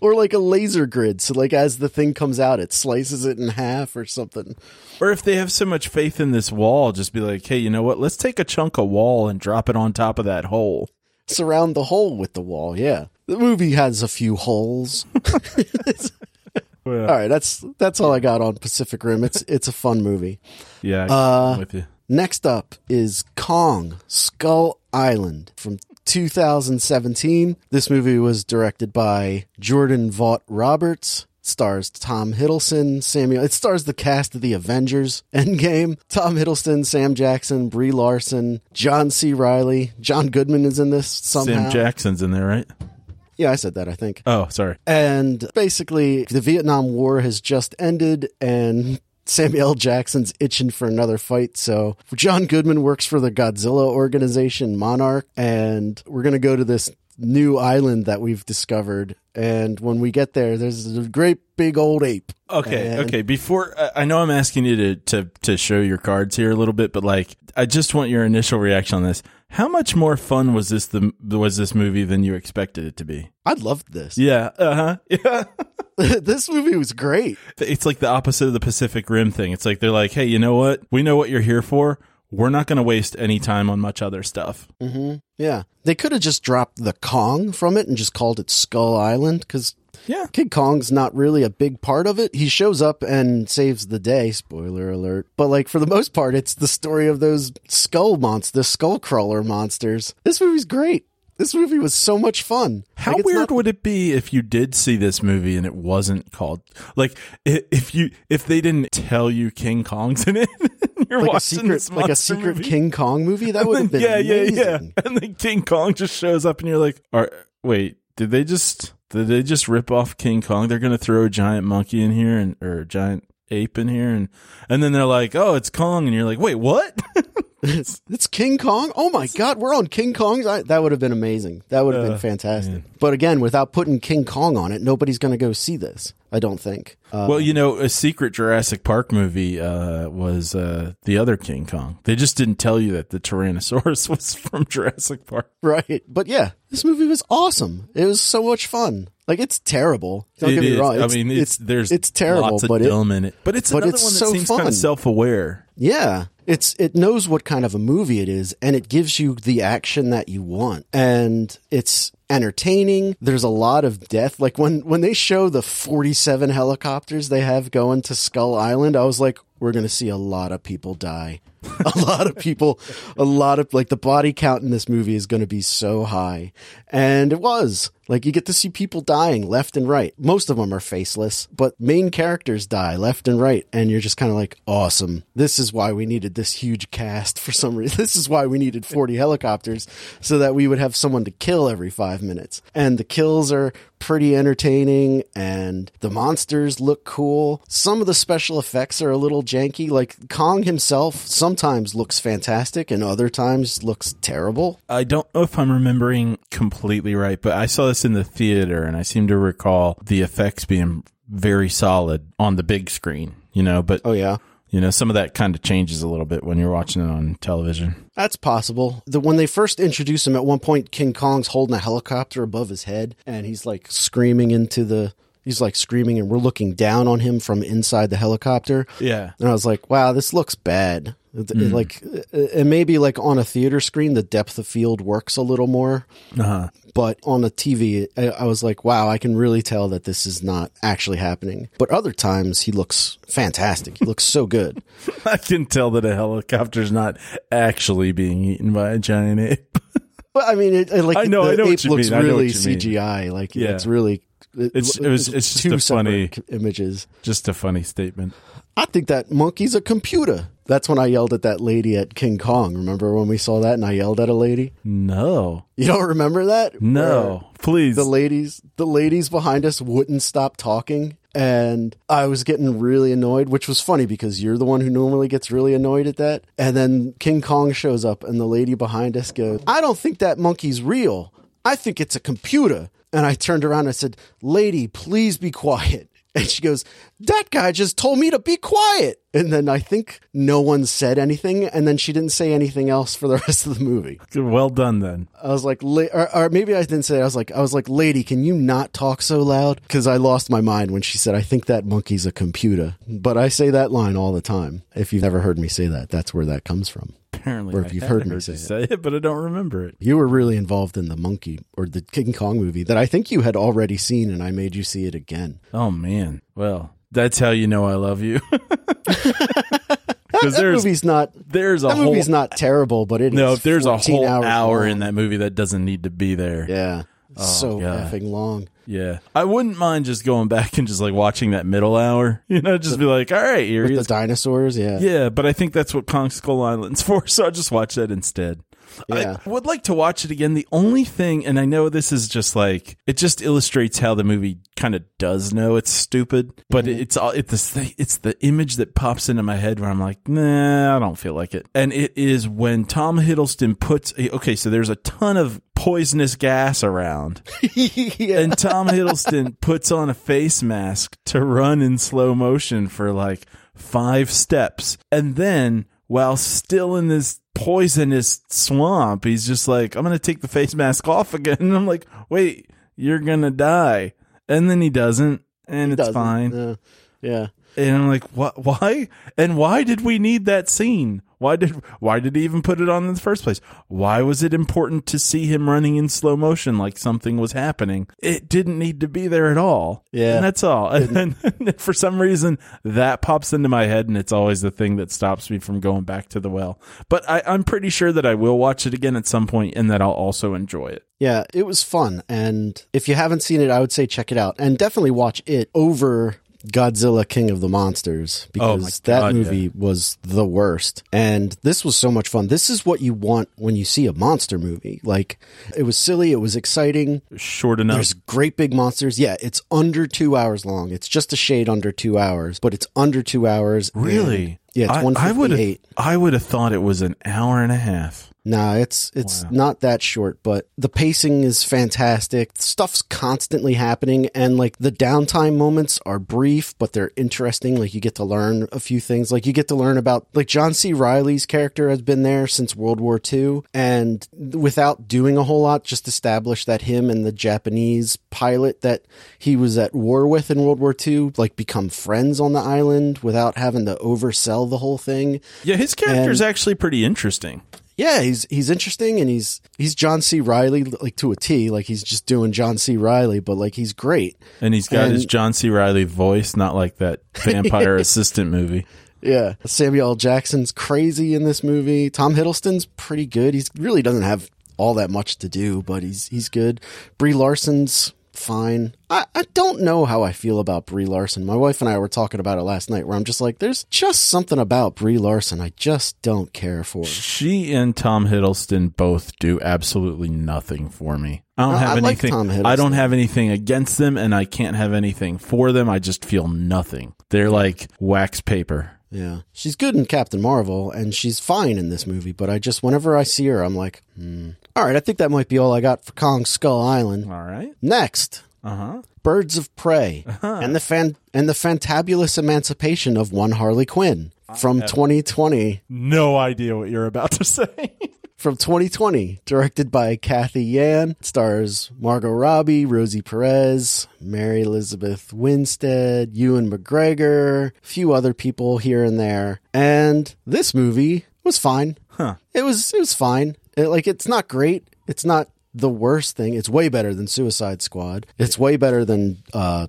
Or like a laser grid. So like as the thing comes out, it slices it in half or something. Or if they have so much faith in this wall, just be like, hey, you know what? Let's take a chunk of wall and drop it on top of that hole. Surround the hole with the wall. Yeah. The movie has a few holes. All right. That's all I got on Pacific Rim. It's a fun movie. Yeah. I'm with you. Next up is Kong Skull Island from 2017. This movie was directed by Jordan Vaught Roberts, stars Tom Hiddleston, it stars the cast of the Avengers Endgame, Tom Hiddleston, Sam Jackson, Brie Larson, John C. Reilly, John Goodman is in this somehow. Sam Jackson's in there, right? Yeah, I said that, I think. Oh, sorry. And basically, the Vietnam War has just ended, and Samuel L. Jackson's itching for another fight. So John Goodman works for the Godzilla organization, Monarch, and we're going to go to this new island that we've discovered. And when we get there, there's a great big old ape. Okay. Before, I know I'm asking you to show your cards here a little bit, but like, I just want your initial reaction on this. How much more fun was this movie than you expected it to be? I loved this. Yeah. Uh-huh. Yeah. This movie was great. It's like the opposite of the Pacific Rim thing. It's like they're like, hey, you know what? We know what you're here for. We're not going to waste any time on much other stuff. Mm-hmm. Yeah. They could have just dropped the Kong from it and just called it Skull Island, because King Kong's not really a big part of it. He shows up and saves the day, spoiler alert. But like for the most part, it's the story of those the skull crawler monsters. This movie's great. This movie was so much fun. How weird would it be if you did see this movie and it wasn't called, like, if they didn't tell you King Kong's in it? You're like watching a secret movie. King Kong movie? That would have been amazing. Yeah. And then King Kong just shows up and you're like, wait, did they just rip off King Kong? They're going to throw a giant monkey in here or a giant ape in here. And then they're like, oh, it's Kong. And you're like, wait, what? It's King Kong? Oh my God, we're on King Kong's island. That would have been amazing. That would have been fantastic. Man. But again, without putting King Kong on it, nobody's going to go see this, I don't think. A secret Jurassic Park movie was the other King Kong. They just didn't tell you that the Tyrannosaurus was from Jurassic Park. Right. But yeah, this movie was awesome. It was so much fun. Like, it's terrible. Don't get me wrong. It's terrible, lots of dumb in it. But it's another one that seems kind of self-aware. Yeah. It knows what kind of a movie it is, and it gives you the action that you want. And it's entertaining. There's a lot of death. Like, when they show the 47 helicopters they have going to Skull Island, I was like, we're going to see a lot of people die. A lot of people, like the body count in this movie is going to be so high. And it was like, you get to see people dying left and right. Most of them are faceless, but main characters die left and right. And you're just kind of like, awesome. This is why we needed this huge cast for some reason. This is why we needed 40 helicopters, so that we would have someone to kill every 5 minutes. And the kills are pretty entertaining, and the monsters look cool. Some of the special effects are a little janky. Like Kong himself sometimes looks fantastic and other times looks terrible. I don't know if I'm remembering completely right, but I saw this in the theater and I seem to recall the effects being very solid on the big screen, you know, but oh yeah. You know, some of that kind of changes a little bit when you're watching it on television. That's possible. When they first introduce him, at one point, King Kong's holding a helicopter above his head, and he's like screaming and we're looking down on him from inside the helicopter. Yeah. And I was like, wow, this looks bad. Like, and maybe like on a theater screen, the depth of field works a little more, but on a TV, I was like, wow, I can really tell that this is not actually happening. But other times he looks fantastic. He looks so good. I can tell that a helicopter's not actually being eaten by a giant ape. Well, I mean, I know ape looks really CGI. Like, yeah, it's really, it's just two separate images. Just a funny statement. I think that monkey's a computer. That's when I yelled at that lady at King Kong. Remember when we saw that and I yelled at a lady? No. You don't remember that? No. Please. The ladies behind us wouldn't stop talking. And I was getting really annoyed, which was funny because you're the one who normally gets really annoyed at that. And then King Kong shows up and the lady behind us goes, I don't think that monkey's real. I think it's a computer. And I turned around and I said, lady, please be quiet. And she goes, that guy just told me to be quiet. And then I think no one said anything. And then she didn't say anything else for the rest of the movie. Well done then. I was like, or maybe I didn't say it. I was like, lady, can you not talk so loud? Because I lost my mind when she said, I think that monkey's a computer. But I say that line all the time. If you've never heard me say that, that's where that comes from. Apparently, or if you've heard me say it, but I don't remember it. You were really involved in the monkey or the King Kong movie that I think you had already seen, and I made you see it again. Oh man! Well, that's how you know I love you. That movie's not terrible, but there's a whole hour in that movie that doesn't need to be there. Yeah, effing long. Yeah, I wouldn't mind just going back and just like watching that middle hour, you know, just be like, all right, here with the dinosaurs. Yeah. Yeah. But I think that's what Kong Skull Island's for. So I'll just watch that instead. Yeah. I would like to watch it again. The only thing, and I know this is just like, it just illustrates how the movie kind of does know it's stupid, but it's the image that pops into my head where I'm like, nah, I don't feel like it. And it is when Tom Hiddleston so there's a ton of poisonous gas around. Yeah. And Tom Hiddleston puts on a face mask to run in slow motion for like 5 steps. And then while still in this poisonous swamp, he's just like, I'm going to take the face mask off again. And I'm like, wait, you're going to die. And then he doesn't. And it's fine. Yeah. And I'm like, what? Why? And why did we need that scene? Why did he even put it on in the first place? Why was it important to see him running in slow motion like something was happening? It didn't need to be there at all. Yeah. And that's all. And for some reason, that pops into my head, and it's always the thing that stops me from going back to the well. But I'm pretty sure that I will watch it again at some point and that I'll also enjoy it. Yeah, it was fun. And if you haven't seen it, I would say check it out. And definitely watch it over Godzilla King of the Monsters, because that movie was the worst, and this was so much fun. This is what you want when you see a monster movie. Like, it was silly, it was exciting, short enough, there's great big monsters. Yeah, it's under 2 hours long. It's just a shade under 2 hours, but it's under 2 hours. Really? Yeah, it's 158. I would have thought it was an hour and a half. Nah, it's not that short, but the pacing is fantastic. Stuff's constantly happening, and like the downtime moments are brief, but they're interesting. Like, you get to learn a few things. Like, you get to learn about, like, John C. Reilly's character has been there since World War II, and without doing a whole lot, just establish that him and the Japanese pilot that he was at war with in World War II, like, become friends on the island without having to oversell the whole thing. Yeah, his character's actually pretty interesting. Yeah, he's interesting, and he's John C. Reilly, like, to a T. Like, he's just doing John C. Reilly, but like, he's great. And he's got his John C. Reilly voice, not like that vampire assistant movie. Yeah. Samuel L. Jackson's crazy in this movie. Tom Hiddleston's pretty good. He really doesn't have all that much to do, but he's good. Brie Larson's fine. I don't know how I feel about Brie Larson. My wife and I were talking about it last night, where I'm just like, there's just something about Brie Larson I just don't care for. She and Tom Hiddleston both do absolutely nothing for me. I don't have anything against them, and I can't have anything for them. I just feel nothing. They're like wax paper. Yeah. She's good in Captain Marvel, and she's fine in this movie, but I just, whenever I see her, I'm like, All right, I think that might be all I got for Kong Skull Island. All right. Next. Uh-huh. Birds of Prey and the Fantabulous Emancipation of One Harley Quinn from 2020. No idea what you're about to say. From 2020, directed by Kathy Yan. It stars Margot Robbie, Rosie Perez, Mary Elizabeth Winstead, Ewan McGregor, a few other people here and there. And this movie was fine. Huh. It was fine. It's not great. It's not the worst thing. It's way better than Suicide Squad. It's way better than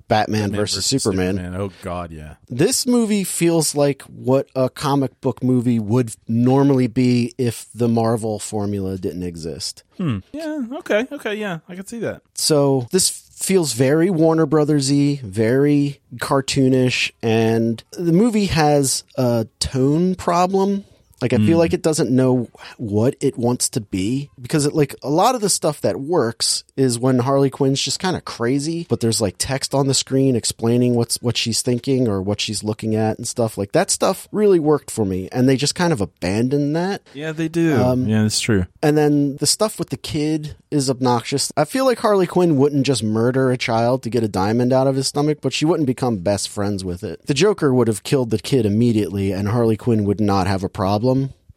Batman versus Superman. Oh, God, yeah. This movie feels like what a comic book movie would normally be if the Marvel formula didn't exist. Yeah, okay, yeah, I can see that. So this feels very Warner Brothers-y, very cartoonish, and the movie has a tone problem. Like, I feel like it doesn't know what it wants to be, because a lot of the stuff that works is when Harley Quinn's just kind of crazy, but there's text on the screen explaining what she's thinking or what she's looking at and stuff. Like, that stuff really worked for me, and they just kind of abandoned that. Yeah, they do. Yeah, that's true. And then the stuff with the kid is obnoxious. I feel like Harley Quinn wouldn't just murder a child to get a diamond out of his stomach, but she wouldn't become best friends with it. The Joker would have killed the kid immediately, and Harley Quinn would not have a problem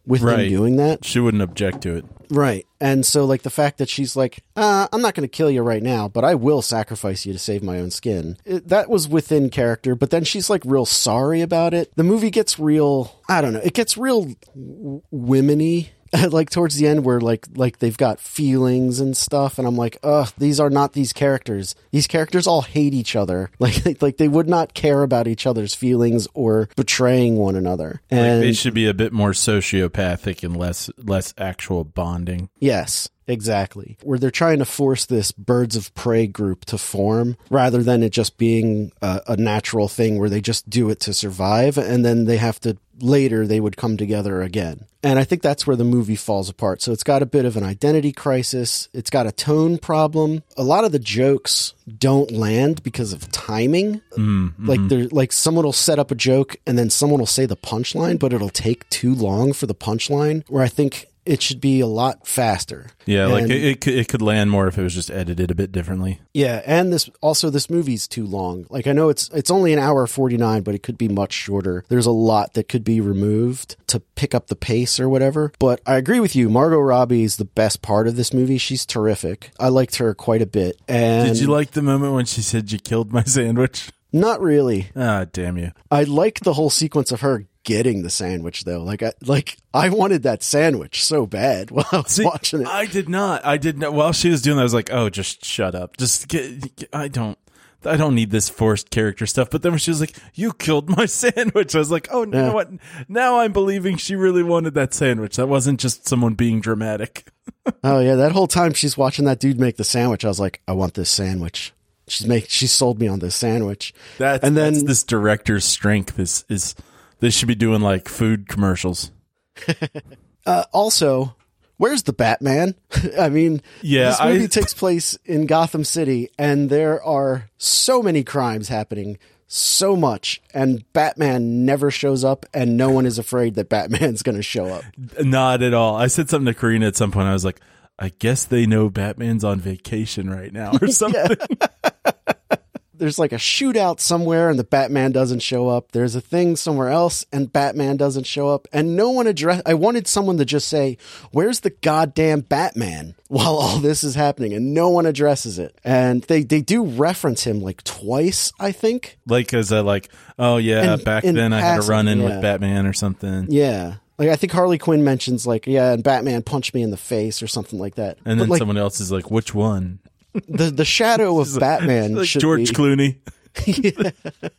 with him doing that. She wouldn't object to it. Right. And so the fact that she's like, I'm not going to kill you right now, but I will sacrifice you to save my own skin. That was within character, but then she's real sorry about it. The movie gets real, I don't know, it gets real women-y. Towards the end, where they've got feelings and stuff, and I'm like, ugh, these are not these characters. These characters all hate each other. Like they would not care about each other's feelings or betraying one another. And they should be a bit more sociopathic and less actual bonding. Yes. Exactly. Where they're trying to force this Birds of Prey group to form, rather than it just being a natural thing where they just do it to survive, and then they have to, later they would come together again. And I think that's where the movie falls apart. So it's got a bit of an identity crisis. It's got a tone problem. A lot of the jokes don't land because of timing. Someone will set up a joke, and then someone will say the punchline, but it'll take too long for the punchline, where I think it should be a lot faster. Yeah, it could land more if it was just edited a bit differently. Yeah, and this movie's too long. I know it's only an hour 49, but it could be much shorter. There's a lot that could be removed to pick up the pace or whatever. But I agree with you. Margot Robbie is the best part of this movie. She's terrific. I liked her quite a bit. And did you like the moment when she said, "You killed my sandwich"? Not really. Ah, damn you. I liked the whole sequence of her getting the sandwich, though. I wanted that sandwich so bad while I was watching it. I did not. While she was doing that, I was like, oh, just shut up. Just get I don't need this forced character stuff. But then when she was like, "You killed my sandwich," I was like, oh, you know what? Now I'm believing she really wanted that sandwich. That wasn't just someone being dramatic. Oh, yeah. That whole time she's watching that dude make the sandwich, I was like, I want this sandwich. She sold me on this sandwich. That's this director's strength is they should be doing food commercials. Also, where's the Batman? I mean, this movie takes place in Gotham City, and there are so many crimes happening, so much, and Batman never shows up, and no one is afraid that Batman's going to show up. Not at all. I said something to Karina at some point. I was like, I guess they know Batman's on vacation right now or something. There's a shootout somewhere and the Batman doesn't show up. There's a thing somewhere else and Batman doesn't show up. And no one I wanted someone to just say, "Where's the goddamn Batman?" while all this is happening, and no one addresses it. And they do reference him twice, I think. Oh yeah, and back then I had a run-in with Batman or something. Yeah. I think Harley Quinn mentions and Batman punched me in the face or something like that. And then someone else is like, which one? The shadow of Batman should be George Clooney. The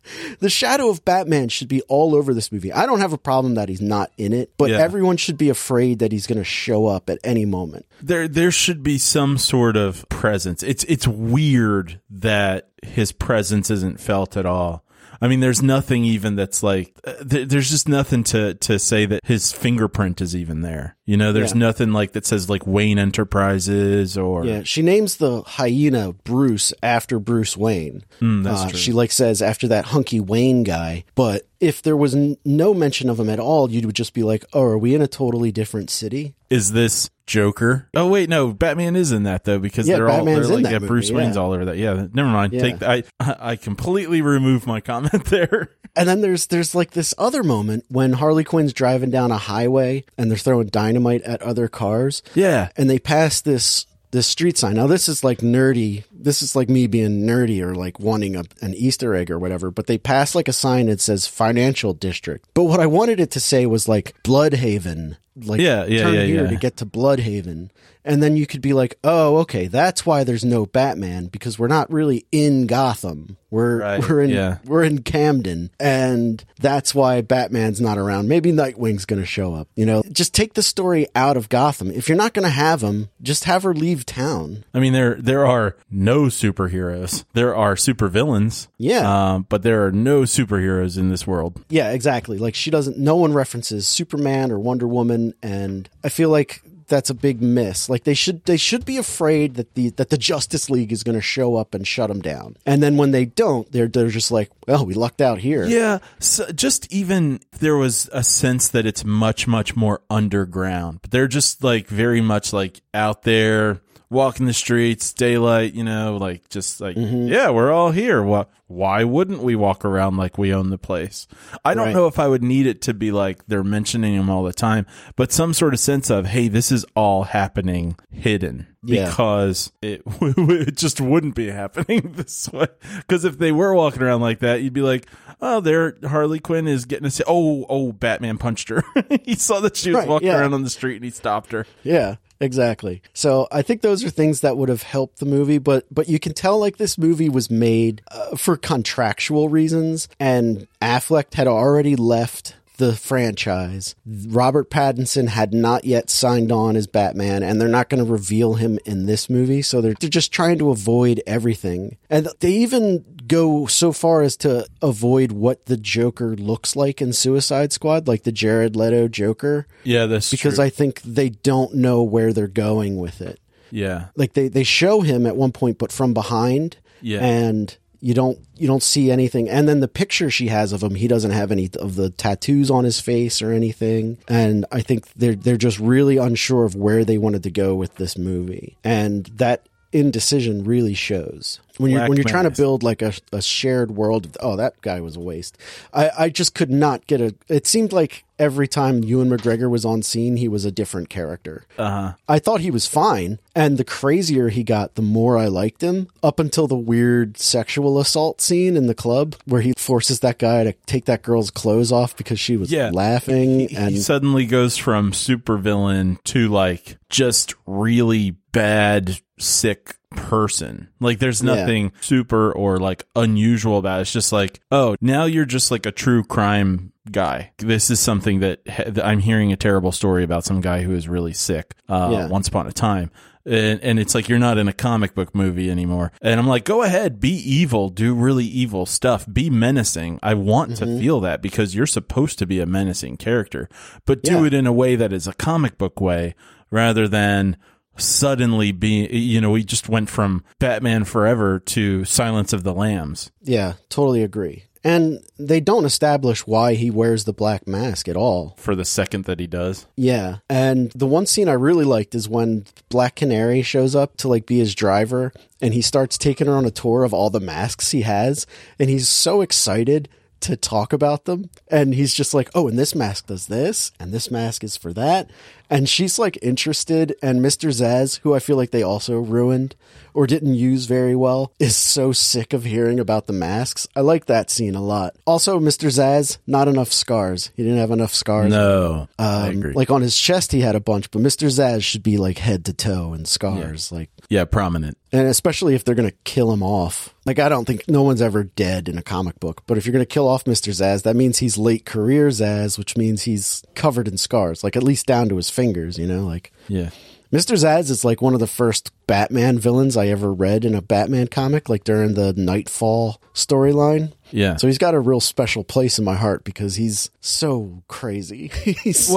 shadow of Batman should be all over this movie. I don't have a problem that he's not in it, but everyone should be afraid that he's going to show up at any moment. There should be some sort of presence. It's weird that his presence isn't felt at all. I mean, there's nothing even that's like, there's just nothing to say that his fingerprint is even there. You know, there's nothing like that says like Wayne Enterprises or. Yeah, she names the hyena Bruce after Bruce Wayne. That's true. She like says after that hunky Wayne guy. But if there was no mention of him at all, you would just be like, oh, are we in a totally different city? Is this Joker? Oh wait, no, Batman is in that though, because Batman's like that movie, Bruce Wayne's all over that. Yeah, never mind. Yeah. Take that. I completely removed my comment there. And then there's like this other moment when Harley Quinn's driving down a highway and they're throwing dynamite at other cars. Yeah, and they pass this street sign. Now this is like nerdy. This is like me being nerdy or like wanting an Easter egg or whatever, but they pass like a sign that says financial district. But what I wanted it to say was like Bloodhaven. Like turn here to get to Bloodhaven. And then you could be like, oh, okay, that's why there's no Batman, because we're not really in Gotham. We're in Camden, and that's why Batman's not around. Maybe Nightwing's going to show up. You know, just take the story out of Gotham. If you're not going to have him, just have her leave town. I mean, there are no superheroes. There are supervillains. Yeah, but there are no superheroes in this world. Yeah, exactly. Like no one references Superman or Wonder Woman, and I feel like that's a big miss. Like they should be afraid that the Justice League is going to show up and shut them down. And then when they don't, they're just like, well, we lucked out here. Yeah. So just even there was a sense that it's much, much more underground, but they're just like very much like out there walking the streets, daylight, you know, like just like, yeah, we're all here. Why wouldn't we walk around like we own the place? I don't know if I would need it to be like they're mentioning him all the time, but some sort of sense of, hey, this is all happening hidden because it just wouldn't be happening this way. Because if they were walking around like that, you'd be like, oh, there Harley Quinn is getting oh, Batman punched her. He saw that she was walking around on the street and he stopped her. Yeah. Exactly. So I think those are things that would have helped the movie, but you can tell like this movie was made for contractual reasons, and Affleck had already left the franchise. Robert Pattinson had not yet signed on as Batman, and they're not going to reveal him in this movie. So they're just trying to avoid everything. And they even go so far as to avoid what the Joker looks like in Suicide Squad, like the Jared Leto Joker. Yeah, that's true. Because I think they don't know where they're going with it. Yeah. Like they show him at one point, but from behind. Yeah. And you don't see anything. And then the picture she has of him, he doesn't have any of the tattoos on his face or anything. And I think they're just really unsure of where they wanted to go with this movie. And that indecision really shows when you're trying to build like a shared world of, oh, that guy was a waste. I just could not get it seemed like every time Ewan McGregor was on scene, he was a different character. I thought he was fine, and the crazier he got, the more I liked him, up until the weird sexual assault scene in the club where he forces that guy to take that girl's clothes off because she was laughing. He suddenly goes from supervillain to like just really bad, sick person. Like there's nothing super or like unusual about it. It's just like, oh, now you're just like a true crime guy. This is something that I'm hearing a terrible story about some guy who is really sick once upon a time. And it's like, you're not in a comic book movie anymore. And I'm like, go ahead, be evil, do really evil stuff, be menacing. I want to feel that, because you're supposed to be a menacing character, but do it in a way that is a comic book way, rather than suddenly being, you know, we just went from Batman Forever to Silence of the Lambs. Yeah, totally agree. And they don't establish why he wears the black mask at all. For the second that he does. Yeah. And the one scene I really liked is when Black Canary shows up to like be his driver, and he starts taking her on a tour of all the masks he has. And he's so excited to talk about them. And he's just like, oh, and this mask does this, and this mask is for that. And she's like interested. And Mr. Zsasz, who I feel like they also ruined or didn't use very well, is so sick of hearing about the masks. I like that scene a lot. Also, Mr. Zsasz, not enough scars. He didn't have enough scars. No, I agree. Like on his chest, he had a bunch, but Mr. Zsasz should be like head to toe in scars. Yeah, prominent. And especially if they're going to kill him off. Like, I don't think no one's ever dead in a comic book, but if you're going to kill off Mr. Zsasz, that means he's late career Zsasz, which means he's covered in scars, like at least down to his fingers, you know, like, yeah. Mr. Zsasz is like one of the first Batman villains I ever read in a Batman comic, like during the Nightfall storyline. Yeah. So he's got a real special place in my heart because he's so crazy. he's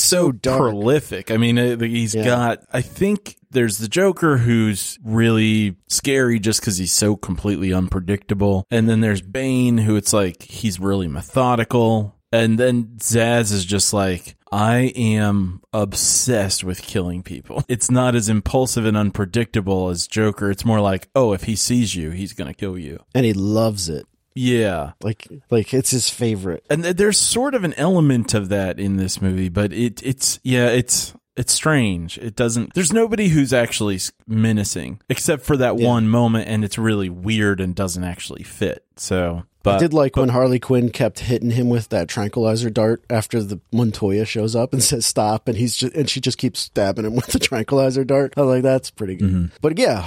so dark. Prolific. I mean, he's got, I think there's the Joker, who's really scary just because he's so completely unpredictable. And then there's Bane, who it's like, he's really methodical. And then Zsasz is just like, I am obsessed with killing people. It's not as impulsive and unpredictable as Joker. It's more like, oh, if he sees you, he's going to kill you. And he loves it. Yeah. Like it's his favorite. And there's sort of an element of that in this movie, but it's strange. It doesn't, there's nobody who's actually menacing except for that one moment, and it's really weird and doesn't actually fit. So, but I did like when Harley Quinn kept hitting him with that tranquilizer dart after the Montoya shows up and says stop, and she just keeps stabbing him with the tranquilizer dart. I was like, that's pretty good. Mm-hmm. But yeah,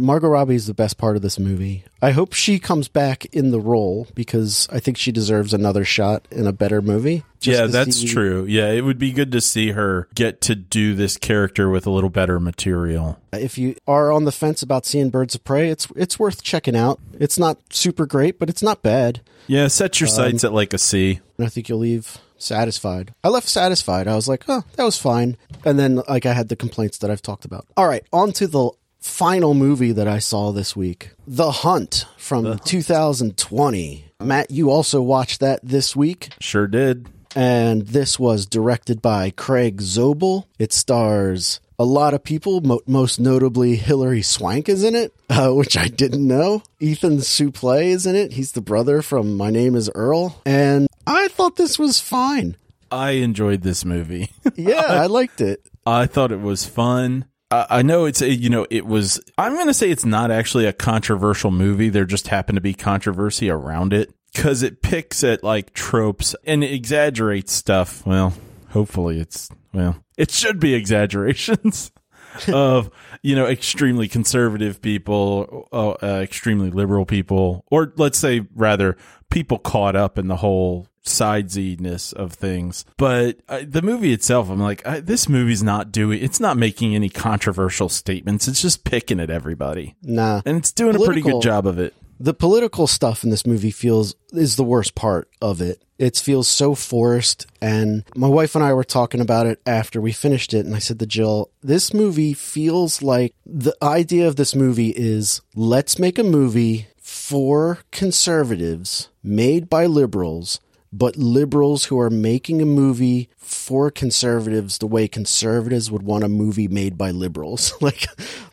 Margot Robbie is the best part of this movie. I hope she comes back in the role because I think she deserves another shot in a better movie. Yeah, that's true. Yeah, it would be good to see her get to do this character with a little better material. If you are on the fence about seeing Birds of Prey, it's worth checking out. It's not super great, but it's not bad. Yeah, set your sights at like a C. And I think you'll leave satisfied. I left satisfied. I was like, oh, that was fine. And then like I had the complaints that I've talked about. All right, on to the final movie that I saw this week, The Hunt from 2020. Matt, you also watched that this week. Sure did. And this was directed by Craig Zobel. It stars a lot of people, most notably Hilary Swank is in it, which I didn't know. Ethan Suplee is in it. He's the brother from My Name is Earl. And I thought this was fine. I enjoyed this movie. Yeah, I liked it. I thought it was fun. I know I'm going to say it's not actually a controversial movie. There just happened to be controversy around it. Because it picks at like tropes and it exaggerates stuff. Well, hopefully it should be exaggerations of, extremely conservative people, extremely liberal people, or let's say rather people caught up in the whole sidesiness of things. But the movie itself, I'm like, this movie's not making any controversial statements. It's just picking at everybody. Nah. And it's doing a pretty good job of it. The political stuff in this movie is the worst part of it. It feels so forced, and my wife and I were talking about it after we finished it, and I said to Jill, this movie feels like the idea of this movie is, let's make a movie for conservatives made by liberals, but liberals who are making a movie for conservatives the way conservatives would want a movie made by liberals. Like,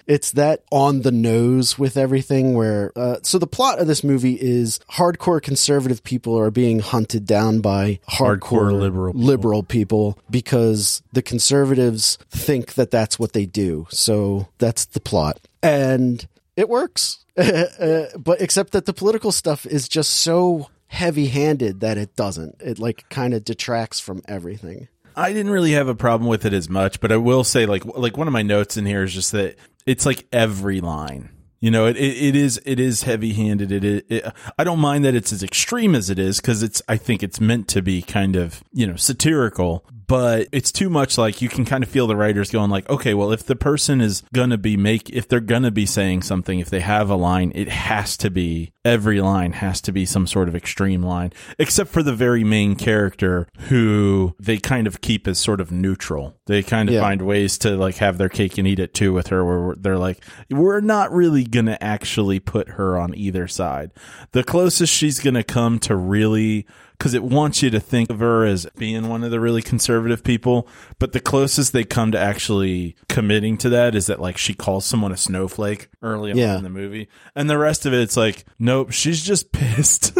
it's that on the nose with everything where... so the plot of this movie is hardcore conservative people are being hunted down by hardcore liberal people because the conservatives think that that's what they do. So that's the plot. And it works. But except that the political stuff is just so... heavy-handed that it doesn't. It like kind of detracts from everything. I didn't really have a problem with it as much, but I will say like one of my notes in here is just that it's like every line. It is heavy-handed. I don't mind that it's as extreme as it is because I think it's meant to be kind of, satirical, but it's too much. Like you can kind of feel the writers going like, okay, well, if the person is going to be if they're going to be saying something, if they have a line, it has to be, every line has to be some sort of extreme line, except for the very main character who they kind of keep as sort of neutral. They kind of find ways to like have their cake and eat it too with her where they're like, we're not really going to actually put her on either side. The closest she's going to come to really, because it wants you to think of her as being one of the really conservative people, but the closest they come to actually committing to that is that like she calls someone a snowflake early on in the movie, and the rest of it's like, nope, she's just pissed.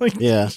Like, yeah,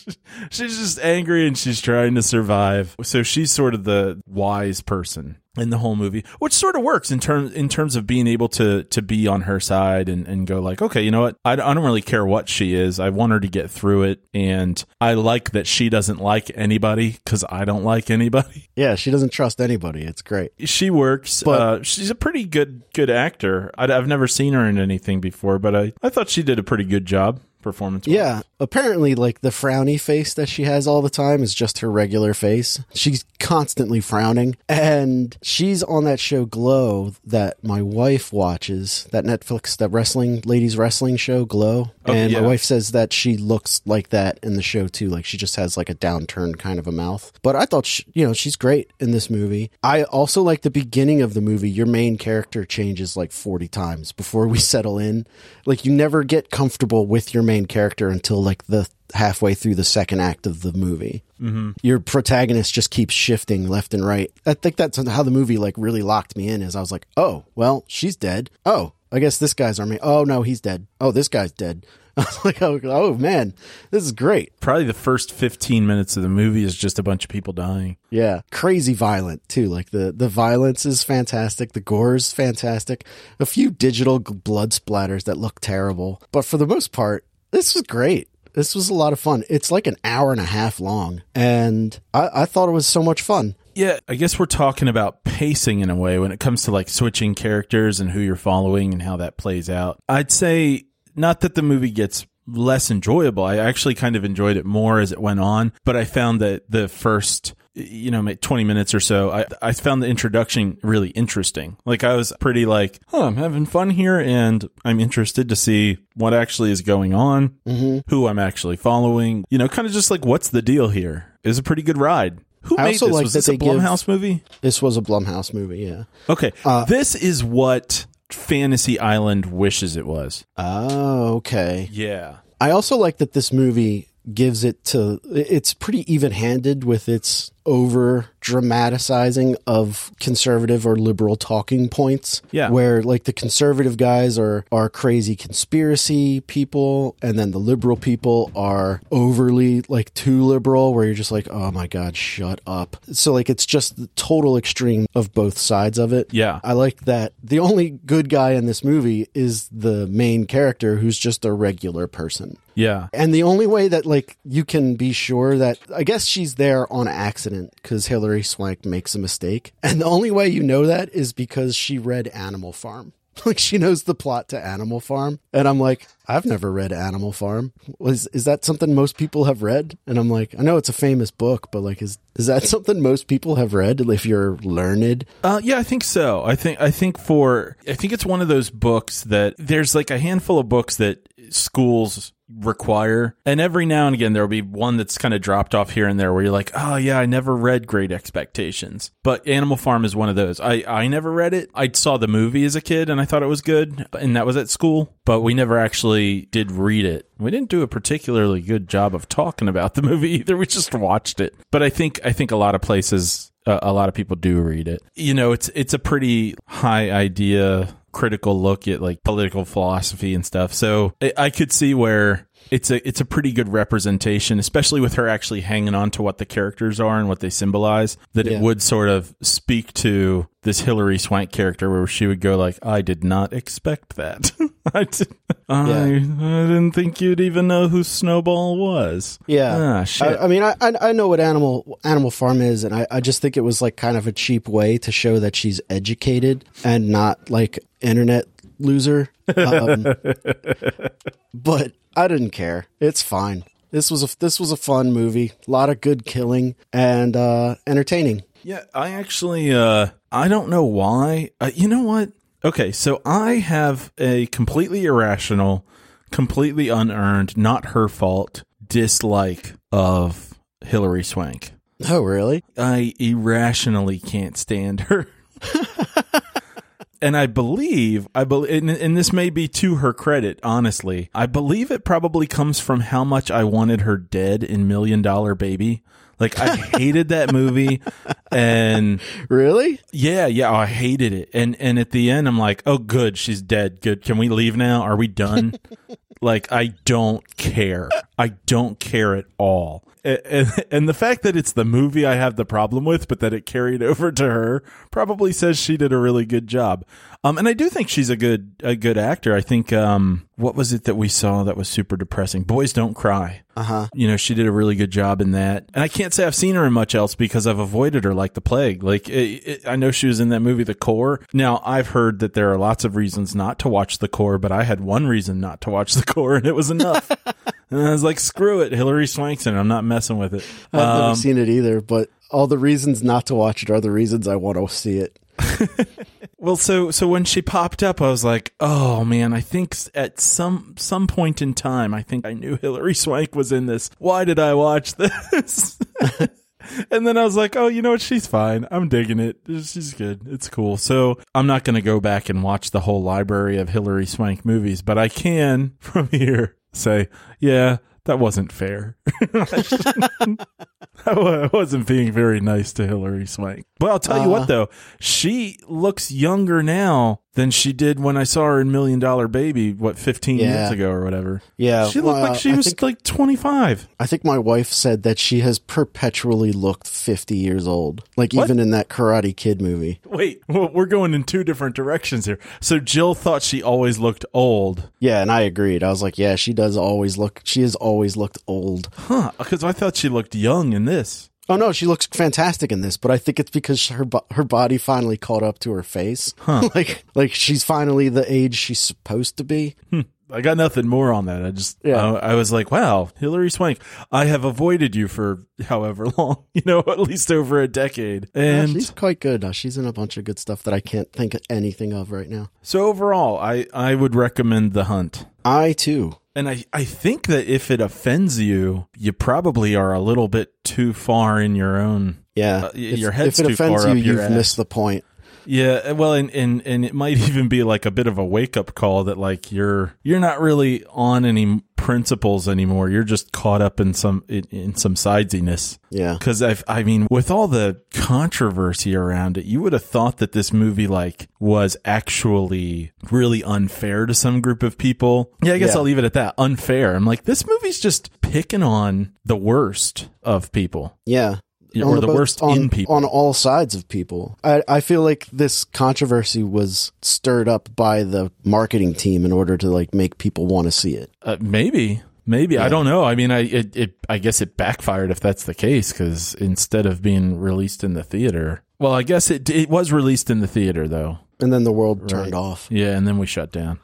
she's just angry and she's trying to survive. So she's sort of the wise person. in the whole movie, which sort of works in terms of being able to be on her side and go like, okay, you know what? I don't really care what she is. I want her to get through it. And I like that she doesn't like anybody because I don't like anybody. Yeah, she doesn't trust anybody. It's great. She works. But she's a pretty good actor. I've never seen her in anything before, but I thought she did a pretty good job. Performance-wise. Yeah, apparently, like, the frowny face that she has all the time is just her regular face. She's constantly frowning, and she's on that show Glow that my wife watches, that Netflix, that wrestling, ladies wrestling show Glow, My wife says that she looks like that in the show, too. Like, she just has, like, a downturned kind of a mouth, but I thought, she's great in this movie. I also like the beginning of the movie. Your main character changes, like, 40 times before we settle in. Like, you never get comfortable with your main character until like the halfway through the second act of the movie. Mm-hmm. Your protagonist just keeps shifting left and right. I think that's how the movie like really locked me in, is I was like, oh, well, she's dead. Oh, I guess this guy's army. Oh, no, he's dead. Oh, this guy's dead. I was like, oh man, this is great. Probably the first 15 minutes of the movie is just a bunch of people dying. Yeah. Crazy violent too. Like the violence is fantastic. The gore is fantastic. A few digital blood splatters that look terrible. But for the most part, this was great. This was a lot of fun. It's like an hour and a half long, and I thought it was so much fun. Yeah, I guess we're talking about pacing in a way when it comes to like switching characters and who you're following and how that plays out. I'd say not that the movie gets less enjoyable. I actually kind of enjoyed it more as it went on, but I found that the first 20 minutes or so, I found the introduction really interesting. Like, I was pretty like, I'm having fun here, and I'm interested to see what actually is going on, who I'm actually following. Kind of just like, what's the deal here? It was a pretty good ride. Who made this? Was this a Blumhouse movie? This was a Blumhouse movie, yeah. Okay. This is what Fantasy Island wishes it was. Oh, okay. Yeah. I also like that this movie gives it to... It's pretty even-handed with its over dramatizing of conservative or liberal talking points, where like the conservative guys are crazy conspiracy people, and then the liberal people are overly like too liberal, where you're just like, oh my god, shut up. So like it's just the total extreme of both sides of it. Yeah, I like that the only good guy in this movie is the main character, who's just a regular person. Yeah, and the only way that like you can be sure that, I guess, she's there on accident, because Hilary Swank makes a mistake, and the only way you know that is because she read Animal Farm. Like, she knows the plot to Animal Farm, and I'm like, I've never read Animal Farm. Is that something most people have read? And I'm like, I know it's a famous book, but like, is that something most people have read if you're learned? Yeah, I think so. I think it's one of those books that there's like a handful of books that schools require, and every now and again there'll be one that's kind of dropped off here and there where you're like, oh yeah, I never read Great Expectations, but Animal Farm is one of those. I never read it. I saw the movie as a kid and I thought it was good, and that was at school, but we never actually did read it. We didn't do a particularly good job of talking about the movie either. We just watched it. But I think a lot of places, a lot of people do read it. It's a pretty high idea critical look at like political philosophy and stuff. So I could see where it's a pretty good representation, especially with her actually hanging on to what the characters are and what they symbolize, that it would sort of speak to this Hilary Swank character, where she would go like, I did not expect that. I didn't think you'd even know who Snowball was. Yeah. Ah, shit. I know what Animal Farm is, and I just think it was like kind of a cheap way to show that she's educated and not like internet loser. But I didn't care. It's fine. This was a fun movie. A lot of good killing and entertaining. Yeah, I actually I don't know why. You know what? Okay, so I have a completely irrational, completely unearned, not her fault dislike of Hilary Swank. Oh, really? I irrationally can't stand her. And I believe, and this may be to her credit, honestly, I believe it probably comes from how much I wanted her dead in Million Dollar Baby. Like, I hated that movie. And really? Yeah, I hated it. And at the end, I'm like, oh, good, she's dead. Good. Can we leave now? Are we done? Like, I don't care at all. And the fact that it's the movie I have the problem with, but that it carried over to her, probably says she did a really good job. And I do think she's a good actor. I think, what was it that we saw that was super depressing? Boys Don't Cry. Uh-huh. You know, she did a really good job in that. And I can't say I've seen her in much else because I've avoided her like the plague. Like, I know she was in that movie, The Core. Now, I've heard that there are lots of reasons not to watch The Core, but I had one reason not to watch The Core, and it was enough. And I was like, screw it, Hilary Swankson, I'm not messing with it. I've never seen it either, but all the reasons not to watch it are the reasons I want to see it. Well, so when she popped up, I was like, oh man, I think at some point in time, I think I knew Hilary Swank was in this. Why did I watch this? And then I was like, oh, you know what? She's fine. I'm digging it. She's good. It's cool. So I'm not going to go back and watch the whole library of Hilary Swank movies, but I can from here say, yeah, that wasn't fair. I wasn't being very nice to Hilary Swank. But I'll tell you what, though. She looks younger now than she did when I saw her in Million Dollar Baby, 15 years ago or whatever. Yeah. She looked like she was like 25. I think my wife said that she has perpetually looked 50 years old. Like, what? Even in that Karate Kid movie. Wait, well, we're going in two different directions here. So Jill thought she always looked old. Yeah, and I agreed. I was like, yeah, she has always looked old. Huh, because I thought she looked young in this. Oh, no, she looks fantastic in this, but I think it's because her body finally caught up to her face. Huh. Like she's finally the age she's supposed to be. I got nothing more on that. I was like, wow, Hilary Swank, I have avoided you for however long, at least over a decade. And she's quite good. She's in a bunch of good stuff that I can't think of anything of right now. So overall, I would recommend The Hunt. I, too. And I think that if it offends you, you probably are a little bit too far in your own. Yeah. Your head's too far up your ass. If it offends you, you've missed the point. Yeah, well, and it might even be like a bit of a wake-up call that like you're not really on any principles anymore. You're just caught up in some sidesiness. Yeah. Cuz I mean with all the controversy around it, you would have thought that this movie like was actually really unfair to some group of people. Yeah, I guess I'll leave it at that. Unfair. I'm like, this movie's just picking on the worst of people. Yeah. Or the worst in people. On all sides of people. I feel like this controversy was stirred up by the marketing team in order to like make people want to see it. Maybe. Yeah. I don't know. I mean, I guess it backfired if that's the case, because instead of being released in the theater. Well, I guess it was released in the theater, though. And then the world turned off. Yeah, and then we shut down.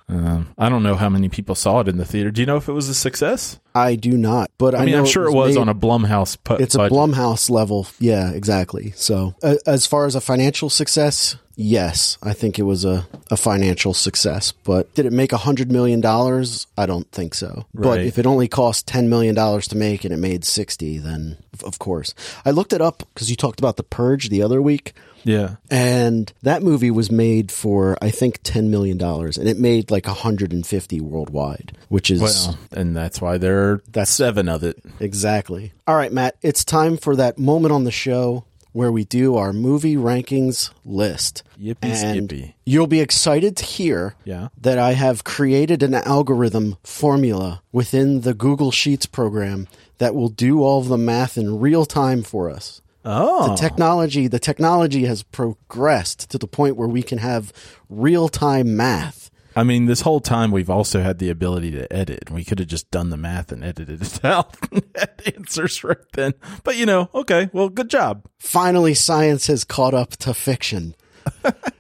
I don't know how many people saw it in the theater. Do you know if it was a success? I do not. But I mean, I'm sure it was on a Blumhouse it's budget. A Blumhouse level. Yeah, exactly. So as far as a financial success, yes, I think it was a financial success. But did it make $100 million? I don't think so. Right. But if it only cost $10 million to make and it made 60, then of course. I looked it up because you talked about The Purge the other week. Yeah. And that movie was made for, I think, $10 million. And it made like 150 worldwide, which is... Well, and that's why that's 7 of it. Exactly. All right, Matt, it's time for that moment on the show where we do our movie rankings list. Yippee and skippy. You'll be excited to hear that I have created an algorithm formula within the Google Sheets program that will do all of the math in real time for us. Oh, the technology has progressed to the point where we can have real-time math. I mean, this whole time we've also had the ability to edit. We could have just done the math and edited it out and had answers right then. But, okay, well, good job. Finally, science has caught up to fiction.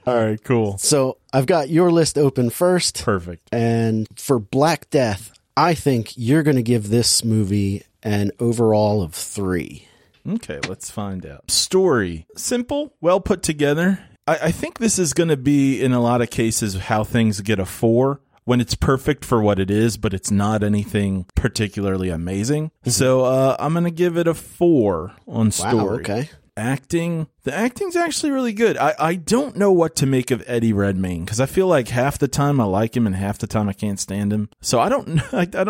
All right, cool. So I've got your list open first. Perfect. And for Black Death, I think you're going to give this movie an overall of 3. Okay, let's find out. Story. Simple, well put together. I think this is going to be, in a lot of cases, how things get a 4 when it's perfect for what it is, but it's not anything particularly amazing. So I'm going to give it a 4 on story. Wow, okay. Acting, The acting's actually really good. I don't know what to make of Eddie Redmayne, because I feel like half the time I like him and half the time I can't stand him. So I don't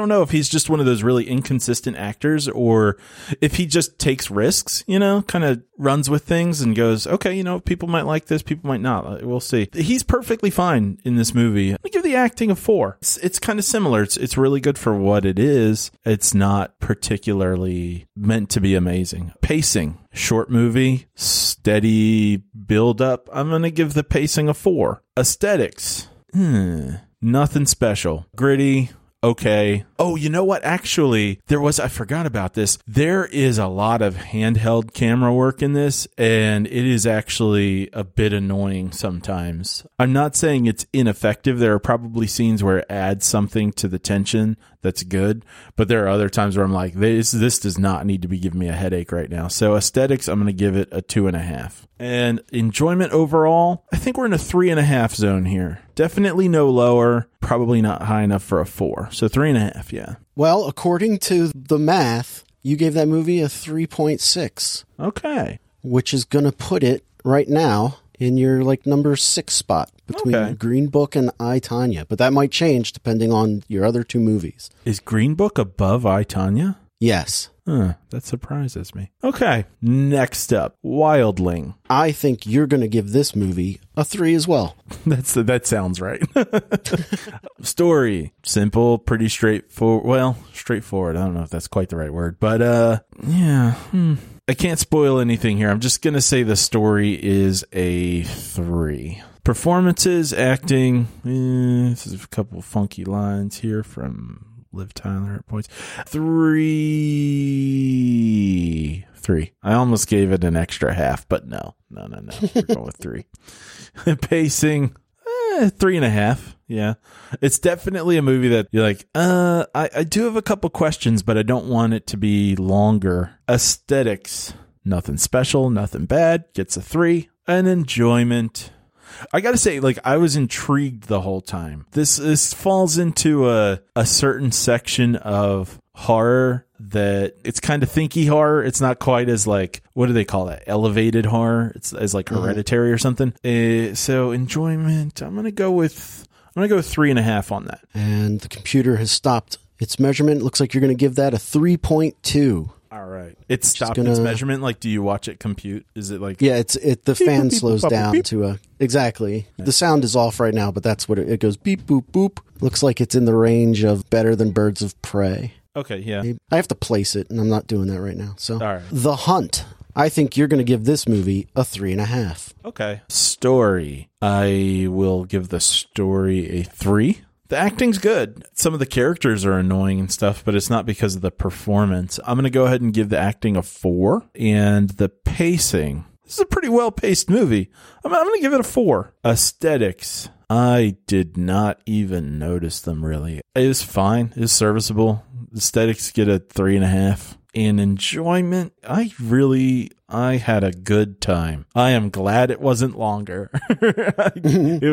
know if he's just one of those really inconsistent actors, or if he just takes risks, you know, kind of runs with things and goes, okay, you know, people might like this, people might not. We'll see. He's perfectly fine in this movie. I give the acting a 4. It's kind of similar. It's really good for what it is. It's not particularly meant to be amazing. Pacing. Short movie, steady build up. I'm going to give the pacing a 4. Aesthetics. Nothing special. Gritty. Okay. Oh, you know what? Actually, I forgot about this. There is a lot of handheld camera work in this, and it is actually a bit annoying sometimes. I'm not saying it's ineffective. There are probably scenes where it adds something to the tension that's good, but there are other times where I'm like, this does not need to be giving me a headache right now. So aesthetics, I'm going to give it a 2.5. And enjoyment overall, I think we're in a 3.5 zone here. Definitely no lower, probably not high enough for a 4. So 3.5, yeah. Well, according to the math, you gave that movie a 3.6. Okay. Which is going to put it right now in your like number 6 spot between Green Book and I, Tonya. But that might change depending on your other two movies. Is Green Book above I, Tonya? Yes. That surprises me. Okay. Next up, Wildling. I think you're going to give this movie a 3 as well. That sounds right. Story. Simple, pretty straightforward. Well, straightforward. I don't know if that's quite the right word, but yeah. I can't spoil anything here. I'm just going to say the story is a 3. Performances, acting. This is a couple funky lines here from Liv Tyler at points. 3. I almost gave it an extra half, but no. We're going with 3. Pacing, 3.5. Yeah. It's definitely a movie that you're like, I do have a couple questions, but I don't want it to be longer. Aesthetics, nothing special, nothing bad. Gets a 3. And enjoyment. I got to say, like, I was intrigued the whole time. This falls into a certain section of horror that it's kind of thinky horror. It's not quite as, like, what do they call that? Elevated horror. It's as, like, Hereditary or something. So enjoyment, I'm going to go 3.5 on that. And the computer has stopped its measurement. Looks like you're going to give that a 3.2. All right. It stopped its measurement. Like, do you watch it compute? Is it like... Yeah, the fan slows down to a... Exactly. The sound is off right now, but that's what it goes. Beep, boop, boop. Looks like it's in the range of better than Birds of Prey. Okay, yeah. I have to place it, and I'm not doing that right now. So, all right. The Hunt. I think you're going to give this movie a 3.5. Okay. Story. I will give the story a 3. The acting's good. Some of the characters are annoying and stuff, but it's not because of the performance. I'm going to go ahead and give the acting a 4. And the pacing. This is a pretty well-paced movie. I'm going to give it a 4. Aesthetics. I did not even notice them, really. It was fine. It was serviceable. Aesthetics get a 3.5. And enjoyment, I had a good time. I am glad it wasn't longer. It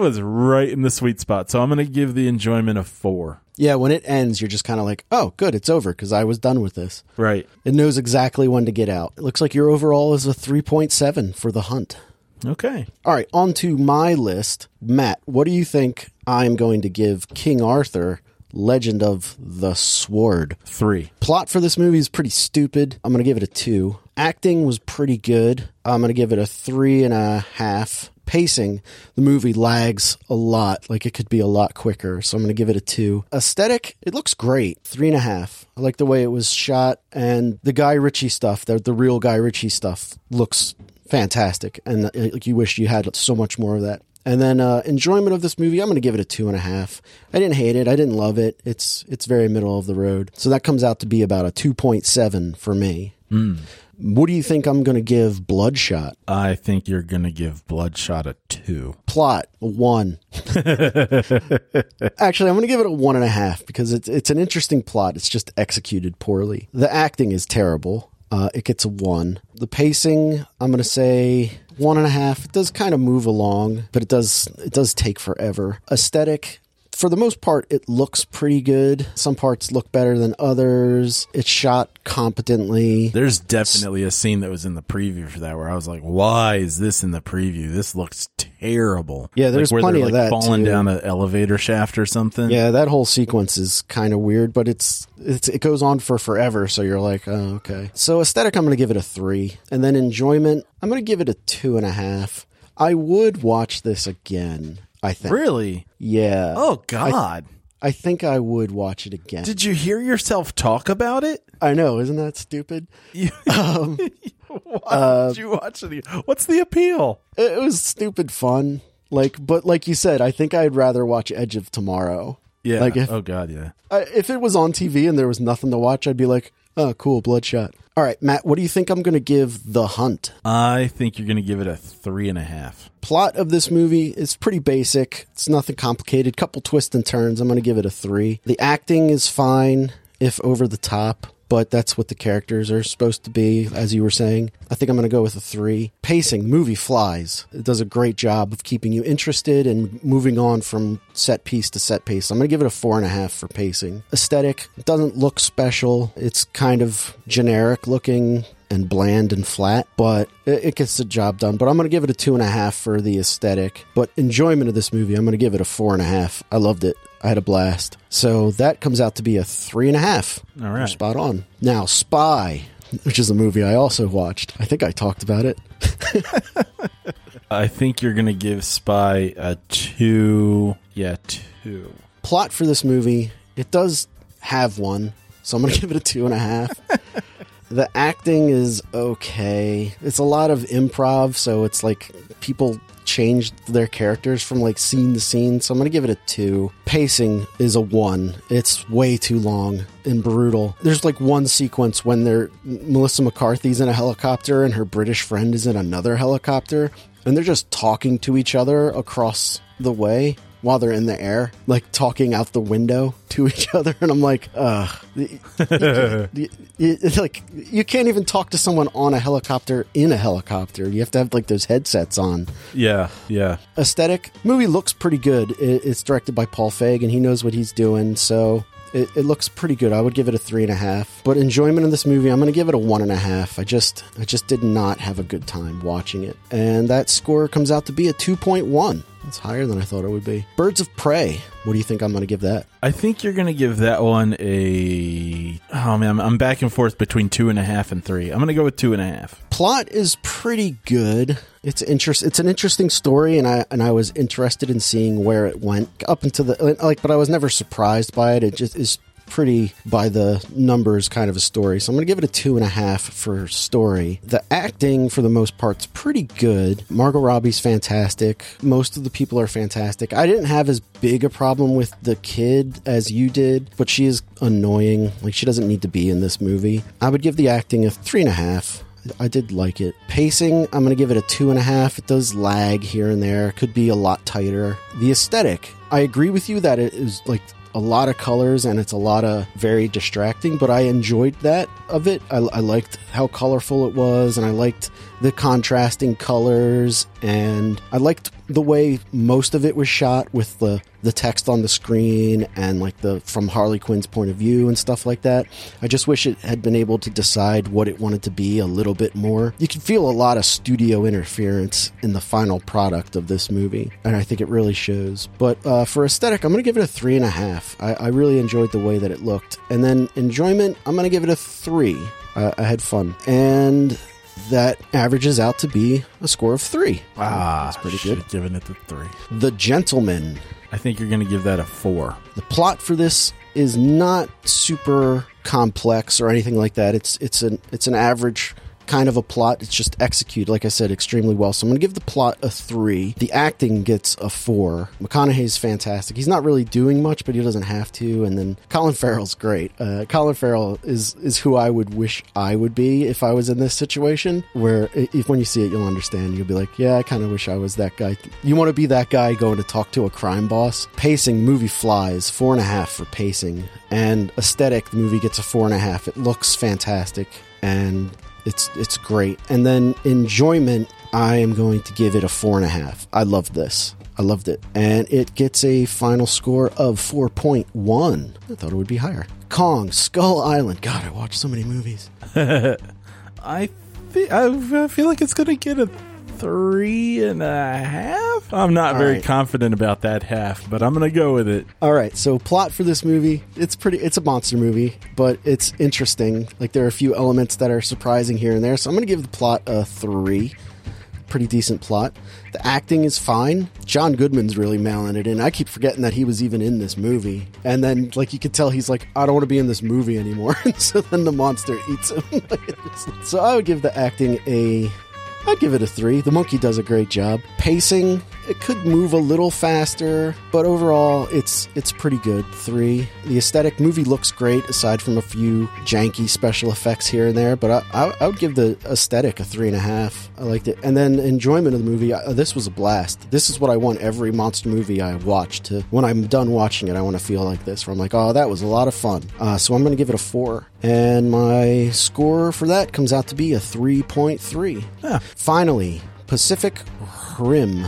was right in the sweet spot. So I'm going to give the enjoyment a 4. Yeah, when it ends, you're just kind of like, oh, good, it's over because I was done with this. Right. It knows exactly when to get out. It looks like your overall is a 3.7 for The Hunt. Okay. All right, on to my list. Matt, what do you think I'm going to give King Arthur... Legend of the Sword? 3. Plot for this movie is pretty stupid. I'm going to give it a 2. Acting was pretty good. I'm going to give it a 3.5. Pacing, the movie lags a lot. Like, it could be a lot quicker. So I'm going to give it a 2. Aesthetic, it looks great. 3.5. I like the way it was shot. And the Guy Ritchie stuff, the real Guy Ritchie stuff, looks fantastic. And like, you wish you had so much more of that. And then enjoyment of this movie, I'm going to give it a 2.5. I didn't hate it. I didn't love it. It's very middle of the road. So that comes out to be about a 2.7 for me. What do you think I'm going to give Bloodshot? I think you're going to give Bloodshot a 2. Plot, a 1. Actually, I'm going to give it a 1.5 because it's an interesting plot. It's just executed poorly. The acting is terrible. It gets a 1. The pacing, I'm going to say 1.5. It does kind of move along, but it does take forever. Aesthetic, for the most part, it looks pretty good. Some parts look better than others. It's shot competently. There's definitely a scene that was in the preview for that where I was like, why is this in the preview? This looks terrible. Yeah, there's like, plenty of that falling too. Down an elevator shaft or something. Yeah, that whole sequence is kind of weird, but it goes on for forever, so you're like, oh, okay. So aesthetic, I'm going to give it a 3. And then enjoyment, I'm going to give it a 2.5. I would watch this again, I think. Really? Yeah. Oh, God. I think I would watch it again. Did you hear yourself talk about it? I know. Isn't that stupid? Why did you watch it? What's the appeal? It was stupid fun. But like you said, I think I'd rather watch Edge of Tomorrow. Yeah. Oh, God, yeah. If it was on TV and there was nothing to watch, I'd be like, oh, cool, Bloodshot. All right, Matt, what do you think I'm going to give The Hunt? I think you're going to give it a 3.5. Plot of this movie is pretty basic. It's nothing complicated. Couple twists and turns. I'm going to give it a 3. The acting is fine, if over the top, but that's what the characters are supposed to be, as you were saying. I think I'm going to go with a 3. Pacing, movie flies. It does a great job of keeping you interested and moving on from set piece to set piece. I'm going to give it a 4.5 for pacing. Aesthetic, doesn't look special. It's kind of generic looking and bland and flat, but it gets the job done. But I'm going to give it a 2.5 for the aesthetic. But enjoyment of this movie, I'm going to give it a 4.5. I loved it. I had a blast. So that comes out to be a 3.5. All right. You're spot on. Now, Spy, which is a movie I also watched. I think I talked about it. I think you're going to give Spy a 2. Yeah, 2. Plot for this movie, it does have one. So I'm going to give it a 2.5. The acting is okay. It's a lot of improv, so it's like people changed their characters from like scene to scene, so I'm going to give it a 2. Pacing is a 1. It's way too long and brutal. There's like one sequence when Melissa McCarthy's in a helicopter and her British friend is in another helicopter, and they're just talking to each other across the way while they're in the air, like talking out the window to each other. And I'm like, you can't even talk to someone on a helicopter in a helicopter. You have to have like those headsets on. Yeah. Aesthetic, movie looks pretty good. It's directed by Paul Feig and he knows what he's doing. So it looks pretty good. I would give it a 3.5, but enjoyment of this movie, I'm going to give it a 1.5. I just did not have a good time watching it. And that score comes out to be a 2.1. That's higher than I thought it would be. Birds of Prey. What do you think I'm going to give that? I think you're going to give that one a... Oh, man, I'm back and forth between 2.5 and 3. I'm going to go with 2.5. Plot is pretty good. It's an interesting story, and I was interested in seeing where it went up into the... but I was never surprised by it. It just is pretty by the numbers kind of a story. So I'm going to give it a 2.5 for story. The acting, for the most part, is pretty good. Margot Robbie's fantastic. Most of the people are fantastic. I didn't have as big a problem with the kid as you did, but she is annoying. Like, she doesn't need to be in this movie. I would give the acting a 3.5. I did like it. Pacing, I'm going to give it a 2.5. It does lag here and there. Could be a lot tighter. The aesthetic, I agree with you that it is like a lot of colors and it's a lot of very distracting, but I enjoyed that of it. I liked how colorful it was, and I liked the contrasting colors, and I liked the way most of it was shot with the text on the screen and like from Harley Quinn's point of view and stuff like that. I just wish it had been able to decide what it wanted to be a little bit more. You can feel a lot of studio interference in the final product of this movie, and I think it really shows. But for aesthetic, I'm going to give it a 3.5. I really enjoyed the way that it looked. And then enjoyment, I'm going to give it a 3. I had fun. And that averages out to be a score of 3. Wow, that's pretty good. Giving it the 3. The Gentlemen. I think you're going to give that a 4. The plot for this is not super complex or anything like that. It's an average kind of a plot. It's just executed, like I said, extremely well. So I'm going to give the plot a 3. The acting gets a 4. McConaughey's fantastic. He's not really doing much, but he doesn't have to. And then Colin Farrell's great. Colin Farrell is who I would wish I would be if I was in this situation, where if when you see it, you'll understand. You'll be like, yeah, I kind of wish I was that guy. You want to be that guy going to talk to a crime boss. Pacing, movie flies. 4.5 for pacing. And aesthetic, the movie gets a 4.5. It looks fantastic. And it's great. And then enjoyment, I am going to give it a 4.5. I loved this. I loved it. And it gets a final score of 4.1. I thought it would be higher. Kong, Skull Island. God, I watched so many movies. I feel like it's going to get a 3.5. I'm not very confident about that half, but I'm going to go with it. All right. So plot for this movie, it's a monster movie, but it's interesting. Like, there are a few elements that are surprising here and there. So I'm going to give the plot a 3. Pretty decent plot. The acting is fine. John Goodman's really mailing it in. I keep forgetting that he was even in this movie. And then, like, you could tell he's like, I don't want to be in this movie anymore. And so then the monster eats him. So I would give the acting I'd give it a 3. The monkey does a great job. Pacing, it could move a little faster, but overall, it's pretty good. 3. The aesthetic, movie looks great, aside from a few janky special effects here and there, but I would give the aesthetic a 3.5. I liked it. And then enjoyment of the movie, this was a blast. This is what I want every monster movie I watch to. When I'm done watching it, I want to feel like this, where I'm like, oh, that was a lot of fun. So I'm going to give it a 4. And my score for that comes out to be a 3.3. Yeah. Finally, Pacific Rim.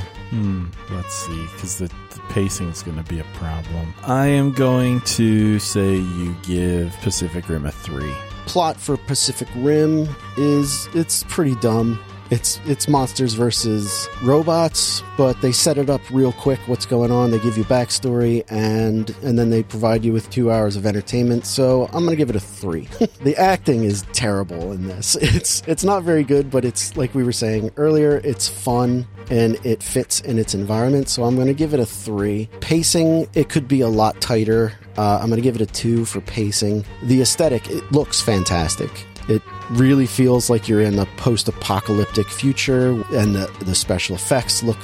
Let's see, because the pacing is going to be a problem. I am going to say you give Pacific Rim a 3. Plot for Pacific Rim it's pretty dumb. It's monsters versus robots, but they set it up real quick, what's going on. They give you backstory, and then they provide you with 2 hours of entertainment. So I'm going to give it a 3. The acting is terrible in this. It's not very good, but it's, like we were saying earlier, it's fun, and it fits in its environment. So I'm going to give it a 3. Pacing, it could be a lot tighter. I'm going to give it a 2 for pacing. The aesthetic, it looks fantastic. It really feels like you're in a post-apocalyptic future, and the special effects look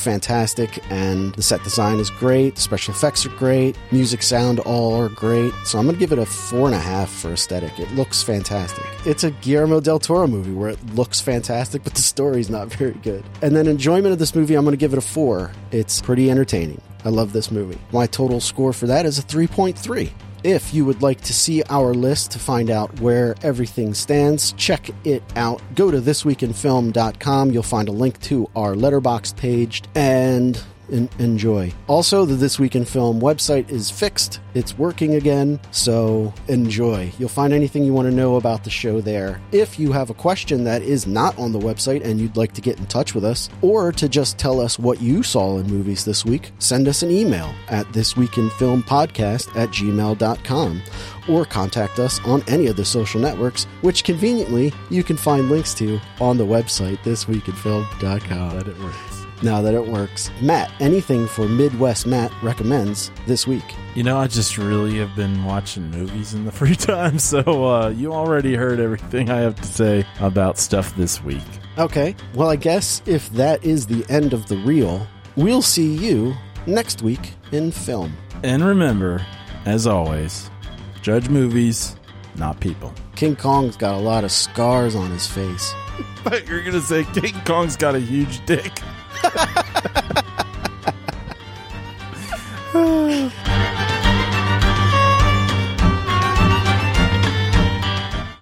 fantastic, and the set design is great, special effects are great, music, sound, all are great. So I'm going to give it a 4.5 for aesthetic. It looks fantastic. It's a Guillermo del Toro movie where it looks fantastic, but the story's not very good. And then enjoyment of this movie, I'm going to give it a 4. It's pretty entertaining. I love this movie. My total score for that is a 3.3. If you would like to see our list to find out where everything stands, check it out. Go to thisweekinfilm.com. You'll find a link to our Letterboxd page and enjoy. Also, the This Week in Film website is fixed. It's working again, so enjoy. You'll find anything you want to know about the show there. If you have a question that is not on the website and you'd like to get in touch with us, or to just tell us what you saw in movies this week, send us an email at thisweekinfilmpodcast@gmail.com, or contact us on any of the social networks, which conveniently you can find links to on the website, thisweekinfilm.com. That it works. Now that it works. Matt, anything for Midwest Matt recommends this week? You know, I just really have been watching movies in the free time, so you already heard everything I have to say about stuff this week. Okay. Well, I guess if that is the end of the reel, we'll see you next week in film. And remember, as always, judge movies, not people. King Kong's got a lot of scars on his face. But you're going to say King Kong's got a huge dick. Ha ha ha ha!